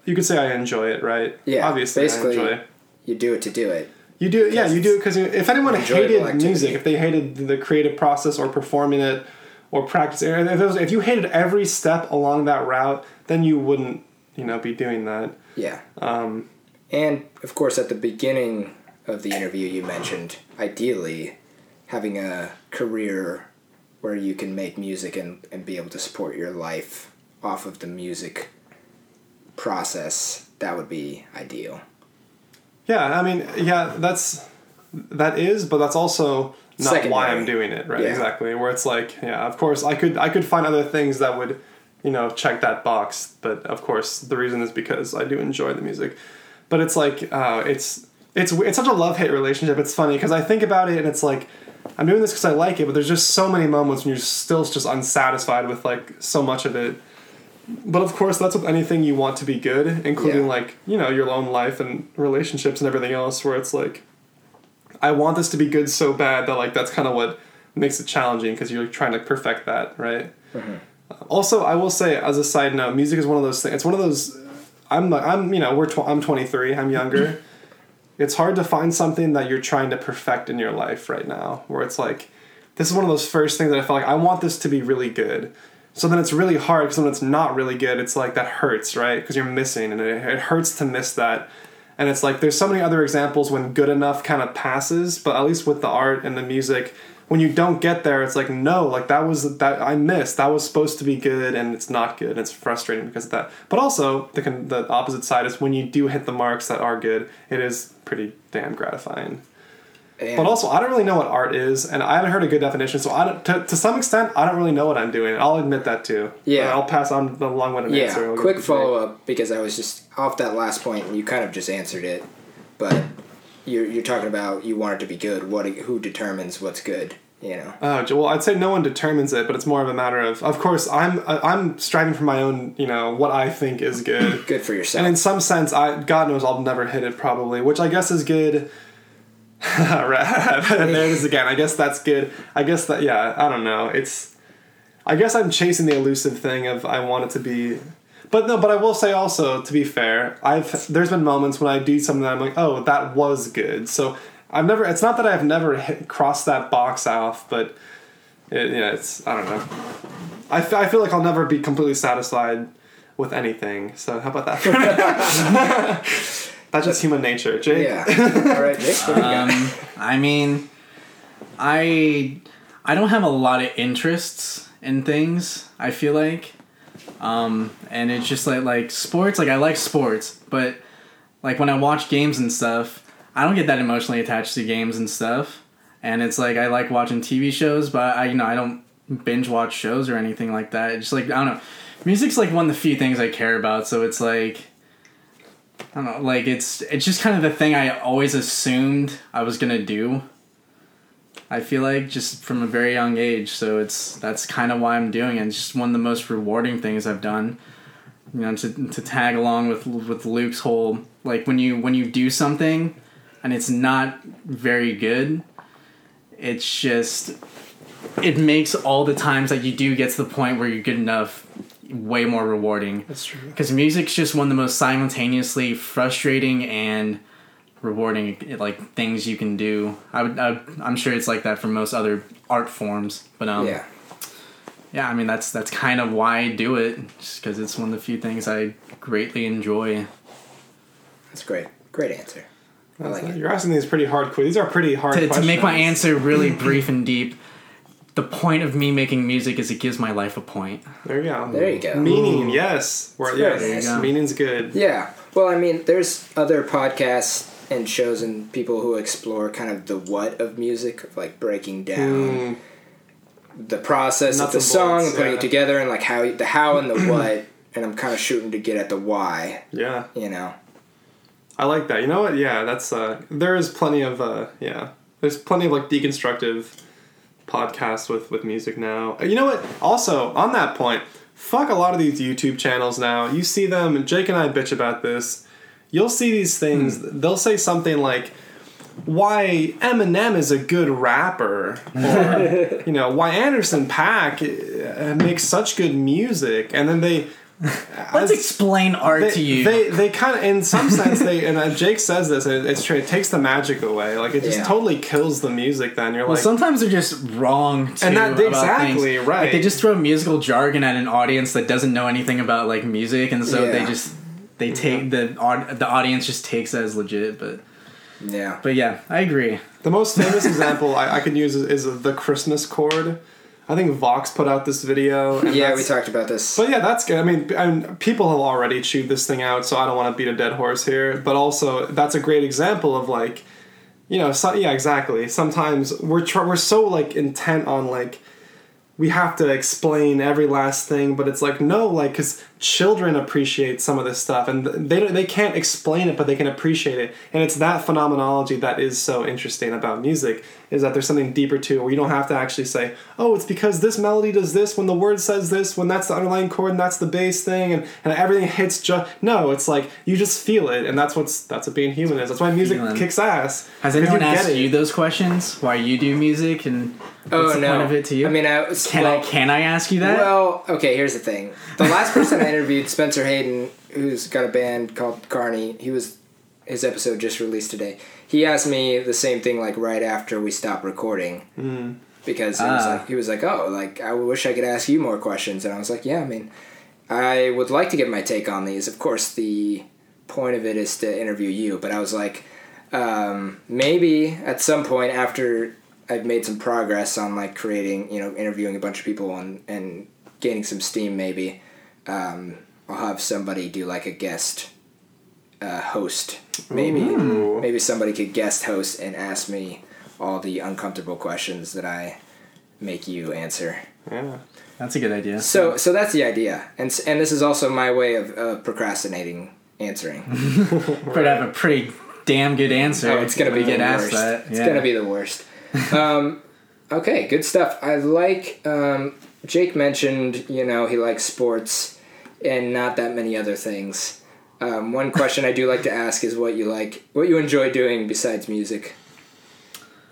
you could say I enjoy it, right? Yeah, obviously basically, I enjoy it. You do it to do it. You do it, yeah. You do it because if anyone hated music, if they hated the creative process or performing it or practicing, if you hated every step along that route, then you wouldn't, be doing that. Yeah. And of course, at the beginning of the interview, you mentioned ideally having a career where you can make music and be able to support your life off of the music process. That would be ideal. Yeah, I mean, yeah, that is, but that's also not secondary. Why I'm doing it, right? Yeah. Exactly. Where it's like, yeah, of course, I could find other things that would, you know, check that box, but of course, the reason is because I do enjoy the music. But it's like, it's such a love-hate relationship. It's funny because I think about it and it's like, I'm doing this because I like it, but there's just so many moments when you're still just unsatisfied with like so much of it. But of course, that's with anything you want to be good, including like, you know, your own life and relationships and everything else, where it's like, I want this to be good so bad that like that's kind of what makes it challenging because you're trying to perfect that, right? Mm-hmm. Also, I will say as a side note, music is one of those things. It's one of those. I'm 23. I'm younger. It's hard to find something that you're trying to perfect in your life right now, where it's like, this is one of those first things that I felt like I want this to be really good. So then it's really hard because when it's not really good, it's like that hurts, right? Because you're missing, and it hurts to miss that. And it's like there's so many other examples when good enough kind of passes, but at least with the art and the music, when you don't get there, it's like, no, like that I missed. That was supposed to be good, and it's not good. And it's frustrating because of that. But also the opposite side is when you do hit the marks that are good, it is pretty damn gratifying. And but also, I don't really know what art is, and I haven't heard a good definition, so I don't, to some extent, I don't really know what I'm doing. I'll admit that, too. Yeah. I'll pass on the long-winded answer. Yeah, quick follow-up, because I was just off that last point, and you kind of just answered it, but you're talking about you want it to be good. Who determines what's good, you know? Well, I'd say no one determines it, but it's more of a matter of course, I'm striving for my own, you know, what I think is good. Good for yourself. And in some sense, God knows I'll never hit it, probably, which I guess is good. There it is again. I guess that's good. I guess that, yeah, I don't know. I guess I'm chasing the elusive thing of I want it to be, but I will say also, to be fair, there's been moments when I do something that I'm like, oh, that was good. So it's not that I've never crossed that box off, but it's, I don't know. I feel like I'll never be completely satisfied with anything. So how about that? That's just human nature, Jake. Yeah. All right, Jake. I mean, I don't have a lot of interests in things, I feel like. And it's just like sports. Like, I like sports, but like when I watch games and stuff, I don't get that emotionally attached to games and stuff. And it's like I like watching TV shows, but I don't binge watch shows or anything like that. It's just like, I don't know. Music's like one of the few things I care about, so it's like, I don't know, like, it's just kind of the thing I always assumed I was going to do, I feel like, just from a very young age, so that's kind of why I'm doing it. It's just one of the most rewarding things I've done, you know, to tag along with Luke's whole, like, when you do something and it's not very good, it's just, it makes all the times that you do get to the point where you're good enough way more rewarding. That's true. Because music's just one of the most simultaneously frustrating and rewarding, like, things you can do. I'm sure it's like that for most other art forms, but yeah. I mean, that's kind of why I do it, just because it's one of the few things I greatly enjoy. That's great answer. I like it. You're asking these pretty hard questions. These are pretty hard questions. To make my answer really brief and deep. The point of me making music is it gives my life a point. There you go. There you go. Meaning, yes. Yes. Meaning's good. Yeah. Well, I mean, there's other podcasts and shows and people who explore kind of the what of music, like breaking down the process of the song and putting it together, and like the how and the what. And I'm kind of shooting to get at the why. Yeah. You know. I like that. You know what? Yeah. That's there is plenty of There's plenty of like deconstructive podcasts with music now. You know what? Also, on that point, fuck a lot of these YouTube channels now. You see them, and Jake and I bitch about this. You'll see these things. They'll say something like, why Eminem is a good rapper, or, you know, why Anderson .Paak makes such good music. And then they... Let's explain art to you. They kind of, in some sense, Jake says this, and it's true, it takes the magic away. Like, it just totally kills the music then. You're like... Well, sometimes they're just wrong, too, and that, exactly, things. Right. Like, they just throw musical jargon at an audience that doesn't know anything about, like, music, and so they take... The audience just takes that as legit, but... Yeah. But, yeah, I agree. The most famous example I could use is the Christmas chord. I think Vox put out this video. And yeah, we talked about this. But yeah, that's good. I mean, people have already chewed this thing out, so I don't want to beat a dead horse here. But also, that's a great example of, like, you know, so, yeah, exactly. Sometimes we're so, like, intent on, like, we have to explain every last thing, but it's like, no, like, because children appreciate some of this stuff, and they can't explain it, but they can appreciate it. And it's that phenomenology that is so interesting about music, is that there's something deeper to it, where you don't have to actually say, oh, it's because this melody does this, when the word says this, when that's the underlying chord, and that's the bass thing, and everything hits just... No, it's like, you just feel it, and that's what being human is. That's why music kicks ass. Has anyone asked you those questions? Why you do music, and what's the point of it to you? I mean, can I ask you that? Well, okay, here's the thing. The last person I interviewed, Spencer Hayden, who's got a band called Carney, his episode just released today. He asked me the same thing, like, right after we stopped recording, because he was like, oh, like, I wish I could ask you more questions. And I was like, yeah, I mean, I would like to give my take on these. Of course, the point of it is to interview you. But I was like, maybe at some point after I've made some progress on, like, creating, you know, interviewing a bunch of people and gaining some steam, maybe, I'll have somebody do, like, a guest host, maybe. Ooh. Maybe somebody could guest host and ask me all the uncomfortable questions that I make you answer. Yeah, that's a good idea. So that's the idea, and this is also my way of procrastinating answering. But I have a pretty damn good answer. Oh, it's gonna be the worst. It's gonna be the worst. Okay, good stuff. I like Jake mentioned, you know, he likes sports and not that many other things. One question I do like to ask is what you enjoy doing besides music,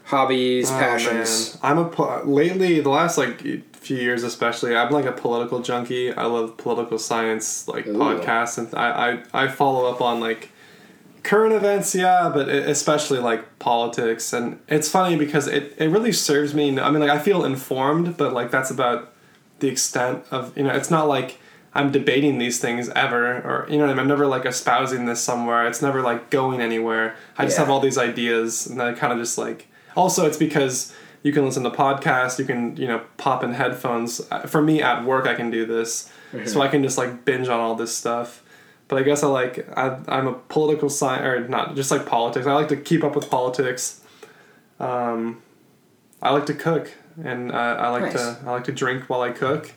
hobbies, passions. Man. Lately, the last few years especially, I'm like a political junkie. I love political science, like Ooh. Podcasts, and I follow up on like current events, yeah, but especially like politics. And it's funny because it really serves me. I mean, like I feel informed, but like that's about the extent of, you know, it's not like I'm debating these things ever, or, you know what I mean? I'm never, like, espousing this somewhere. It's never, like, going anywhere. I just have all these ideas, and I kind of just, like... Also, it's because you can listen to podcasts, you can, you know, pop in headphones. For me, at work, I can do this. Mm-hmm. So I can just, like, binge on all this stuff. But I guess I'm a political science... Or not, just, like, politics. I like to keep up with politics. I like to cook, and I like to drink while I cook.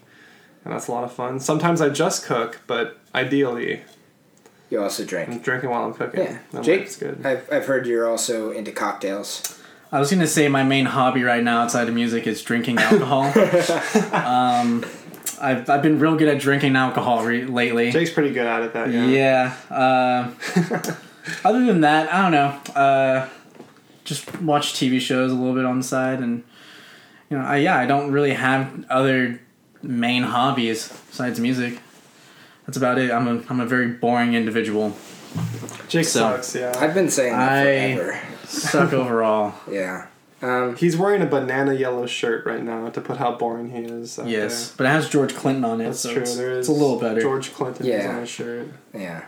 And that's a lot of fun. Sometimes I just cook, but ideally... You also drink. I'm drinking while I'm cooking. Yeah. That Jake, good. I've heard you're also into cocktails. I was going to say my main hobby right now outside of music is drinking alcohol. I've been real good at drinking alcohol lately. Jake's pretty good at it, that other than that, I don't know. Just watch TV shows a little bit on the side. And, you know, I don't really have other... main hobbies besides music. That's about it. I'm a very boring individual. Jake sucks. Yeah, I've been saying that forever. Suck overall. Yeah. He's wearing a banana yellow shirt right now to put how boring he is. Yes, but it has George Clinton on it. That's so true. It's a little better. George Clinton is on his shirt. Yeah.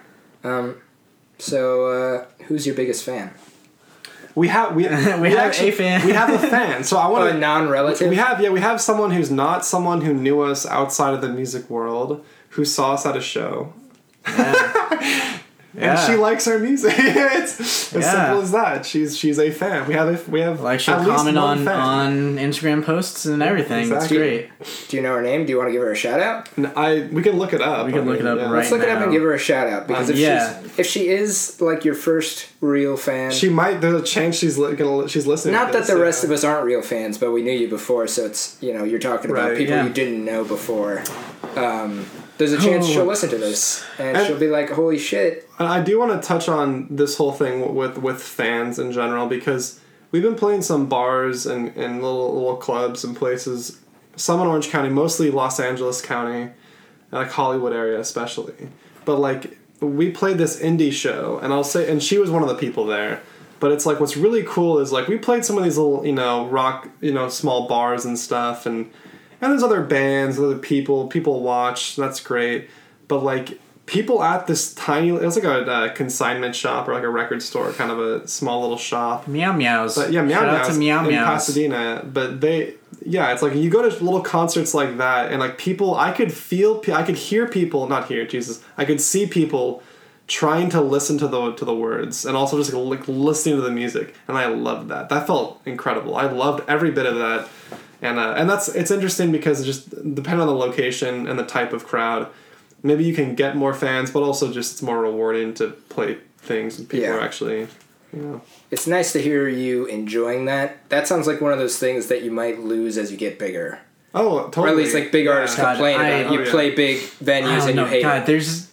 So who's your biggest fan? We have a fan. We have a fan. So I want a non-relative. We have someone who's not someone who knew us outside of the music world, who saw us at a show, and she likes our music. It's as simple as that. She's a fan. We have like she'll comment on Instagram posts and everything. Exactly. It's great. Do you know her name? Do you want to give her a shout out? No, we can look it up. Right now. Let's look it up and give her a shout out because if she is like your first real fan, she might. There's a chance she's listening. Not that the rest of us aren't real fans, but we knew you before, so it's you know you're talking about people you didn't know before. There's a chance she'll listen to this, and she'll be like, holy shit. And I do want to touch on this whole thing with fans in general, because we've been playing some bars and little clubs and places, some in Orange County, mostly Los Angeles County, like Hollywood area especially. But, like, we played this indie show, and I'll say, and she was one of the people there. But it's, like, what's really cool is, like, we played some of these little, you know, rock, you know, small bars and stuff, and... And there's other bands, other people watch, that's great. But, like, people at this tiny, it was like a consignment shop or like a record store, kind of a small little shop. Meow Meows. But yeah, Meow Meows. Shout out to Meow Meows. In Pasadena. But they, yeah, it's like you go to little concerts like that and like people, I could see people trying to listen to the words and also just like listening to the music. And I loved that. That felt incredible. I loved every bit of that. And that's, it's interesting because it just depending on the location and the type of crowd, maybe you can get more fans, but also just it's more rewarding to play things and people are actually, you know. It's nice to hear you enjoying that. That sounds like one of those things that you might lose as you get bigger. Oh, totally. Or at least like big artists complain about. You play big venues and you hate it. There's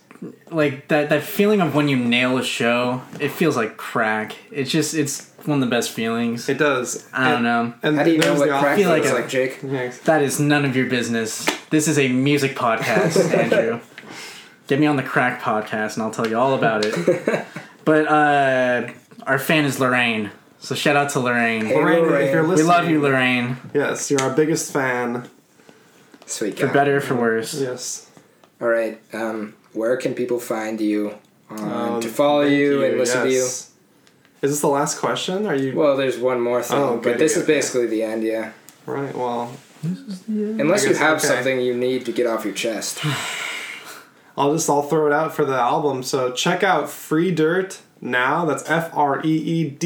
like that feeling of when you nail a show, it feels like crack. It's just, it's one of the best feelings. It does. I don't know. And how do you know what crack feels like, Jake? Thanks. That is none of your business. This is a music podcast, Andrew. Get me on the crack podcast and I'll tell you all about it. But our fan is Lorraine. So shout out to Lorraine. Hey, Lorraine, if you're listening. We love you, Lorraine. Yes, you're our biggest fan. Sweet guy. For better or for worse. Yes. All right. Where can people find you to follow you and listen to you? Is this the last question? Are you? Well, there's one more thing, but this is basically the end, yeah. Right, well. This is the end. Unless you have something you need to get off your chest. I'll throw it out for the album. So check out Free Dirt now. That's Freedirt.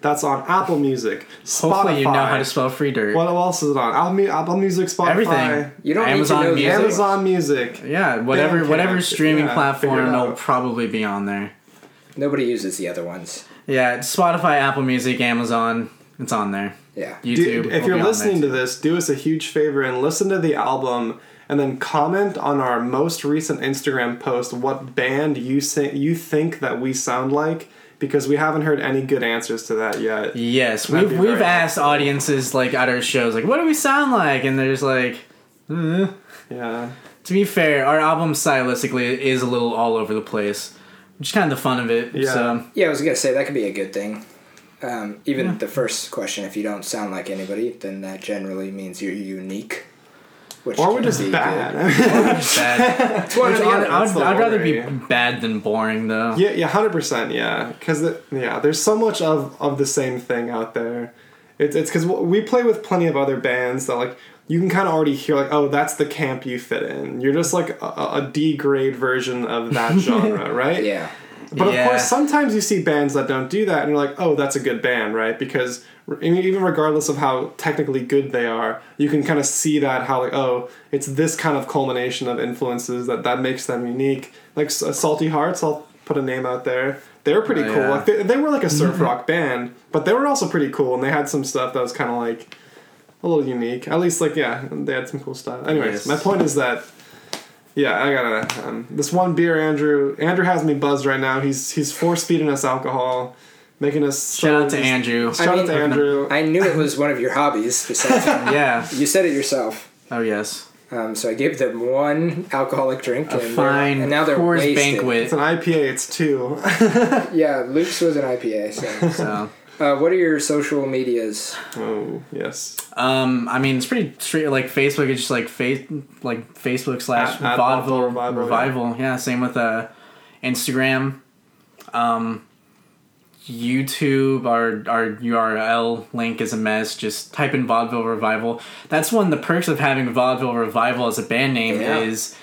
That's on Apple Music, Spotify. Hopefully you know how to spell Free Dirt. What else is it on? Apple Music, Spotify. Everything. You don't Amazon need to know Music. Amazon Music. Yeah, whatever streaming platform will probably be on there. Nobody uses the other ones. Yeah, Spotify, Apple Music, Amazon. It's on there. Yeah. YouTube. If you're listening to this, do us a huge favor and listen to the album. And then comment on our most recent Instagram post what band you think that we sound like, because we haven't heard any good answers to that yet. Yes, we've asked audiences like at our shows, like, what do we sound like? And there's like, yeah. To be fair, our album stylistically is a little all over the place, which is kind of the fun of it. Yeah, so. Yeah, I was gonna say that could be a good thing. Even the first question, if you don't sound like anybody, then that generally means you're unique. Or we're just bad. It's one or the other. I'd rather be bad than boring, though. Yeah, 100%, yeah. Because, there's so much of the same thing out there. It's because we play with plenty of other bands that, like, you can kind of already hear, like, oh, that's the camp you fit in. You're just, like, a D-grade version of that genre, right? Yeah. But, of course, sometimes you see bands that don't do that, and you're like, oh, that's a good band, right? Because... even regardless of how technically good they are, you can kind of see that how like, oh, it's this kind of culmination of influences that makes them unique. Like Salty Hearts, I'll put a name out there. They were pretty cool. Yeah. Like they were like a surf rock band, but they were also pretty cool, and they had some stuff that was kind of like a little unique. At least like they had some cool stuff. Anyways, my point is that. Yeah, I gotta this one beer. Andrew has me buzzed right now. He's force feeding us alcohol. Making us shout out to Andrew. I knew it was one of your hobbies. Besides, yeah, you said it yourself. Oh yes. So I gave them one alcoholic drink, and now they're wasted. Banquet. It's an IPA. It's two. Yeah, Luke's was an IPA. So. What are your social medias? Oh yes. I mean, it's pretty straight. Like Facebook is just like Facebook / Vaudeville Revival. Yeah, same with Instagram. YouTube, our URL link is a mess. Just type in Vaudeville Revival. That's one of the perks of having Vaudeville Revival as a band name is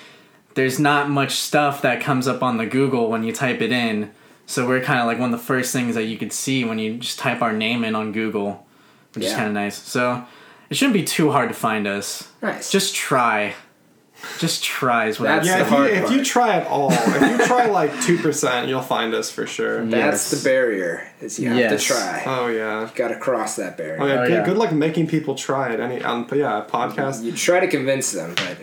there's not much stuff that comes up on the Google when you type it in. So we're kind of like one of the first things that you could see when you just type our name in on Google, which is kind of nice. So it shouldn't be too hard to find us. Nice. Just try. Just try is what I'm saying. Yeah, if you try at all, if you try like 2%, you'll find us for sure. That's the barrier, is you have to try. Oh, yeah. You've got to cross that barrier. Oh, yeah. Good luck making people try it. Podcast. You try to convince them, but...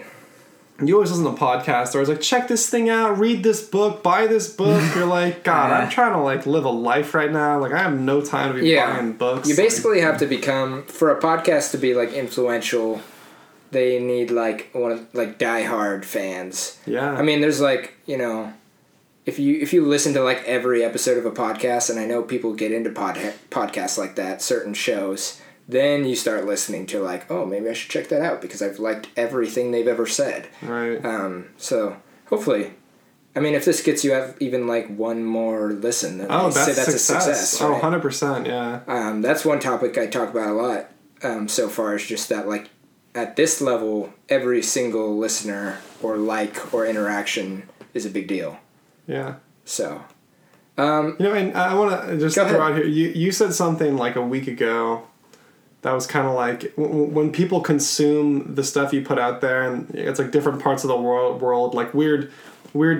You always listen to podcasts, or it's like, check this thing out, read this book, buy this book. You're like, God, I'm trying to like live a life right now. Like, I have no time to be buying books. You basically have to become, for a podcast to be like influential... They need, like, one of, like, diehard fans. Yeah. I mean, there's, like, you know, if you listen to, like, every episode of a podcast, and I know people get into podcasts like that, certain shows, then you start listening to, like, oh, maybe I should check that out because I've liked everything they've ever said. Right. So hopefully. I mean, if this gets you even like one more listen, then I'd say that's success. A success. Right? Oh, 100%, yeah. That's one topic I talk about a lot so far, is just that, like, at this level, every single listener or like or interaction is a big deal. Yeah. So, and I want to just throw ahead. Out here. You said something like a week ago that was kind of like when people consume the stuff you put out there, and it's like different parts of the world, like weird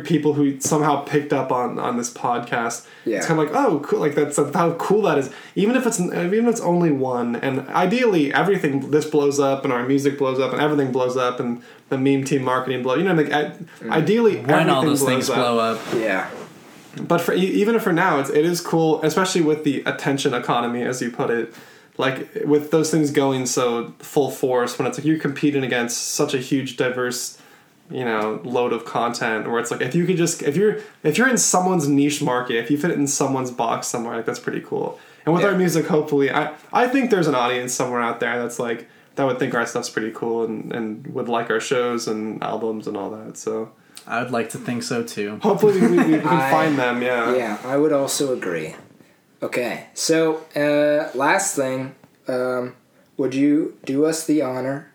people who somehow picked up on this podcast. Yeah. It's kind of like, oh, cool. Like that's how cool that is. Even if it's only one, and ideally everything, this blows up and our music blows up and everything blows up and the meme team marketing blow. You know, like ideally when all those things blow up. Yeah. But even for now, it is cool, especially with the attention economy, as you put it, like with those things going so full force, when it's like you're competing against such a huge diverse, you know, load of content, where it's like if you're in someone's niche market, if you fit it in someone's box somewhere, like that's pretty cool. And with our music, hopefully, I think there's an audience somewhere out there that's like that would think our stuff's pretty cool and would like our shows and albums and all that. So I would like to think so too. Hopefully we can find them. Yeah. Yeah, I would also agree. Okay, so last thing, would you do us the honor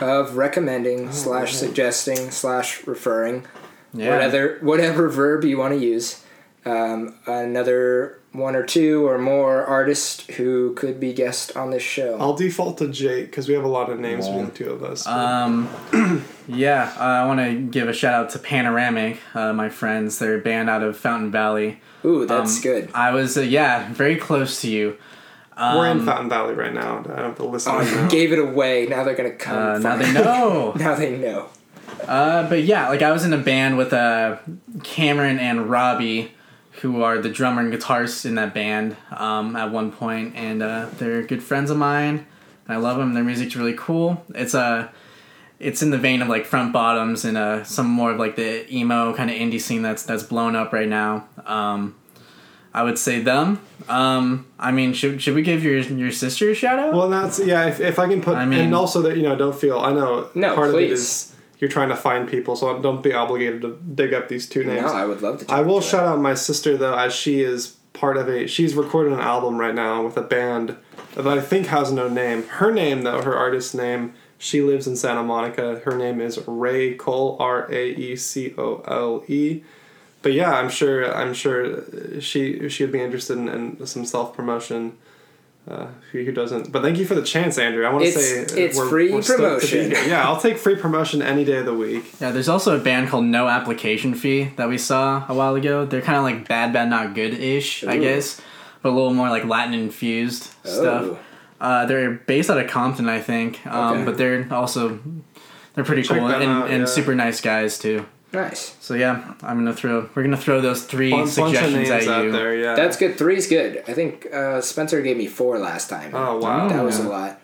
of recommending / suggesting / referring, whatever verb you want to use, another one or two or more artists who could be guests on this show? I'll default to Jake because we have a lot of names between the two of us. I want to give a shout out to Panoramic, my friends. They're a band out of Fountain Valley. Ooh, that's good. I was very close to you. We're in Fountain Valley right now. I don't have to listen. Oh, you gave it away. Now they're gonna come. Now they know. Now they know. But yeah, like I was in a band with Cameron and Robbie, who are the drummer and guitarist in that band at one point, and they're good friends of mine. And I love them. Their music's really cool. It's in the vein of like Front Bottoms and some more of like the emo kind of indie scene that's blown up right now. I would say them. I mean, should we give your sister a shout out? Well, that's If I can put, and also that don't feel. I know part of it is you're trying to find people, so don't be obligated to dig up these two names. No, I would love to. I will shout out my sister though, as she is part of she's recording an album right now with a band that I think has no name. Her name though, her artist's name. She lives in Santa Monica. Her name is Ray Cole, Raecoole. But yeah, I'm sure she'd be interested in some self-promotion. Who doesn't? But thank you for the chance, Andrew. I want to say it's free promotion. Yeah, I'll take free promotion any day of the week. Yeah, there's also a band called No Application Fee that we saw a while ago. They're kind of like bad, not good-ish, I guess, but a little more like Latin-infused stuff. They're based out of Compton, I think, but they're also pretty cool and super nice guys too. Nice. So yeah, we're gonna throw those three suggestions at you. There, yeah. That's good. Three's good. I think Spencer gave me four last time. Oh wow, that was a lot.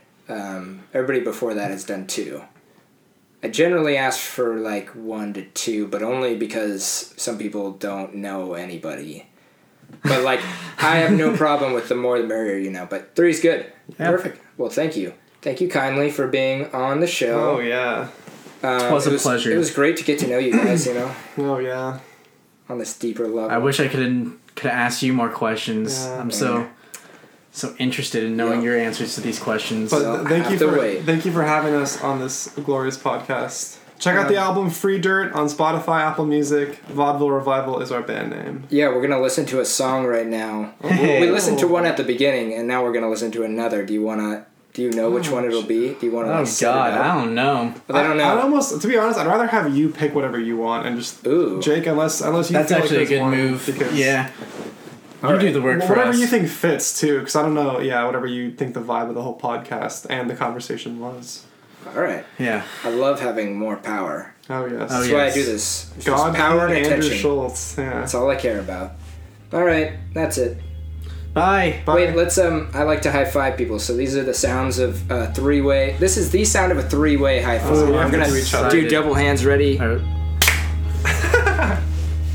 Everybody before that has done two. I generally ask for like one to two, but only because some people don't know anybody. But like, I have no problem with the more the merrier, But three's good. Yeah. Perfect. Well, thank you kindly for being on the show. Oh yeah. It was a pleasure. It was great to get to know you guys, Oh, yeah. On this deeper level. I wish I could ask you more questions. Yeah. I'm so interested in knowing your answers to these questions. But thank you for having us on this glorious podcast. Check out the album Free Dirt on Spotify, Apple Music. Vaudeville Revival is our band name. Yeah, we're going to listen to a song right now. Hey. We listened to one at the beginning, and now we're going to listen to another. Do you know which one it'll be? Do you want to? Oh God, I don't know. But I don't know. To be honest, I'd rather have you pick whatever you want and just Jake, unless you. That's actually a good move. Because, do the work for us. Whatever you think fits too, because I don't know. Yeah, whatever you think the vibe of the whole podcast and the conversation was. All right. Yeah. I love having more power. Oh yes. That's why I do this. God, power and Andrew attention. Schultz. Yeah. That's all I care about. All right. That's it. Bye. Wait, let's, I like to high-five people, so these are the sounds of a three-way. This is the sound of a three-way high-five. Oh, I'm going to do double hands ready.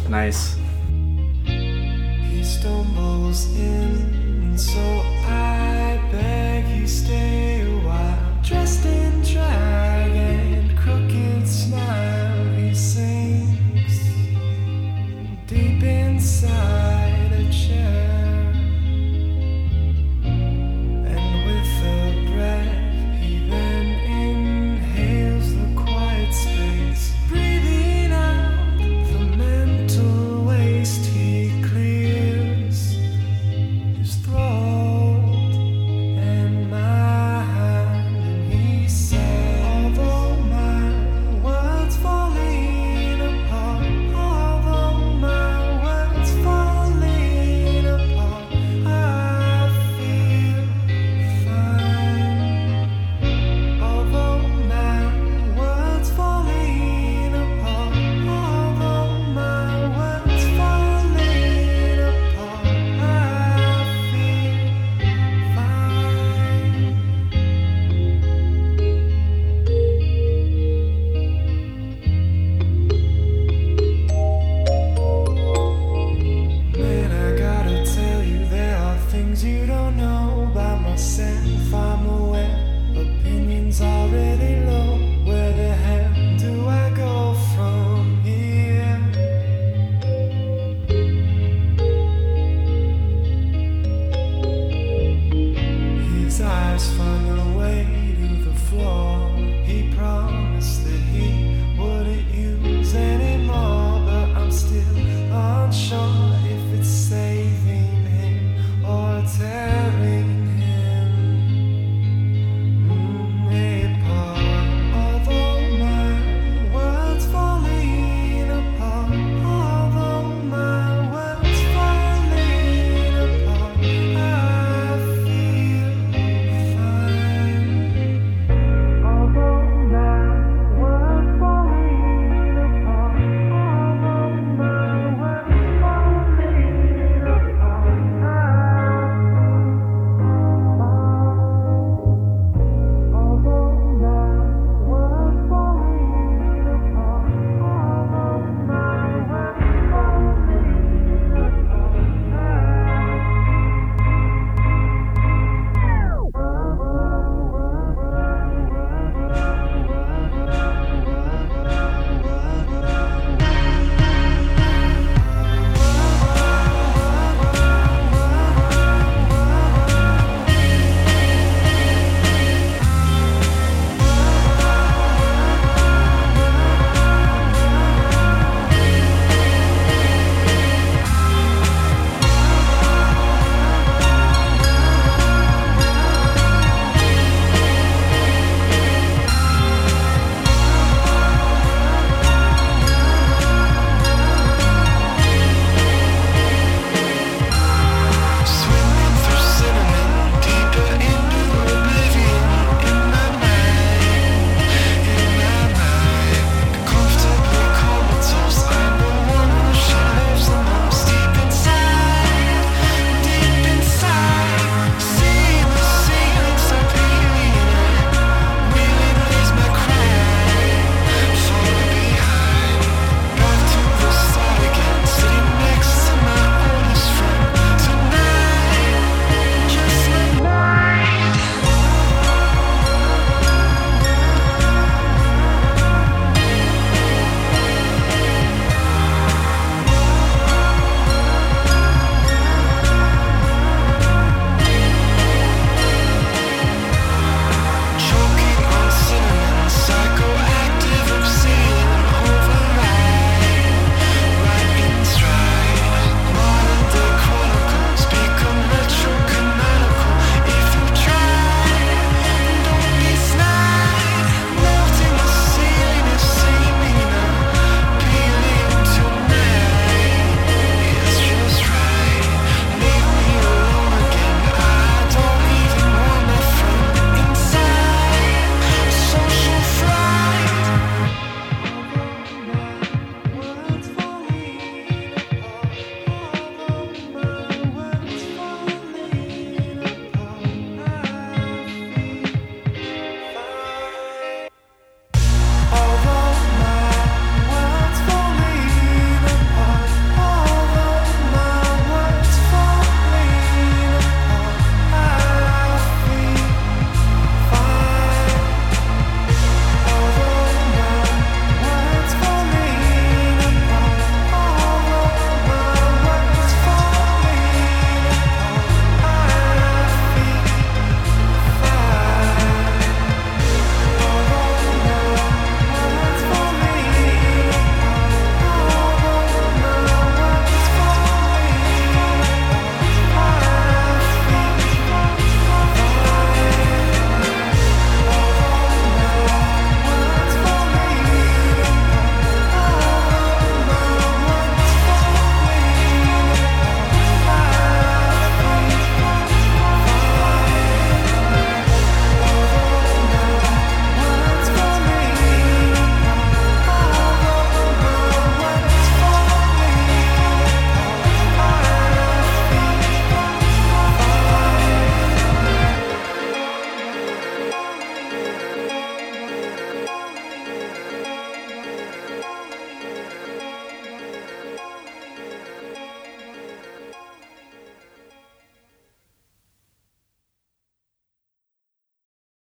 Nice. He stumbles in, so I beg you stay a while. Dressed in drag and crooked smile, he sings. Let's find the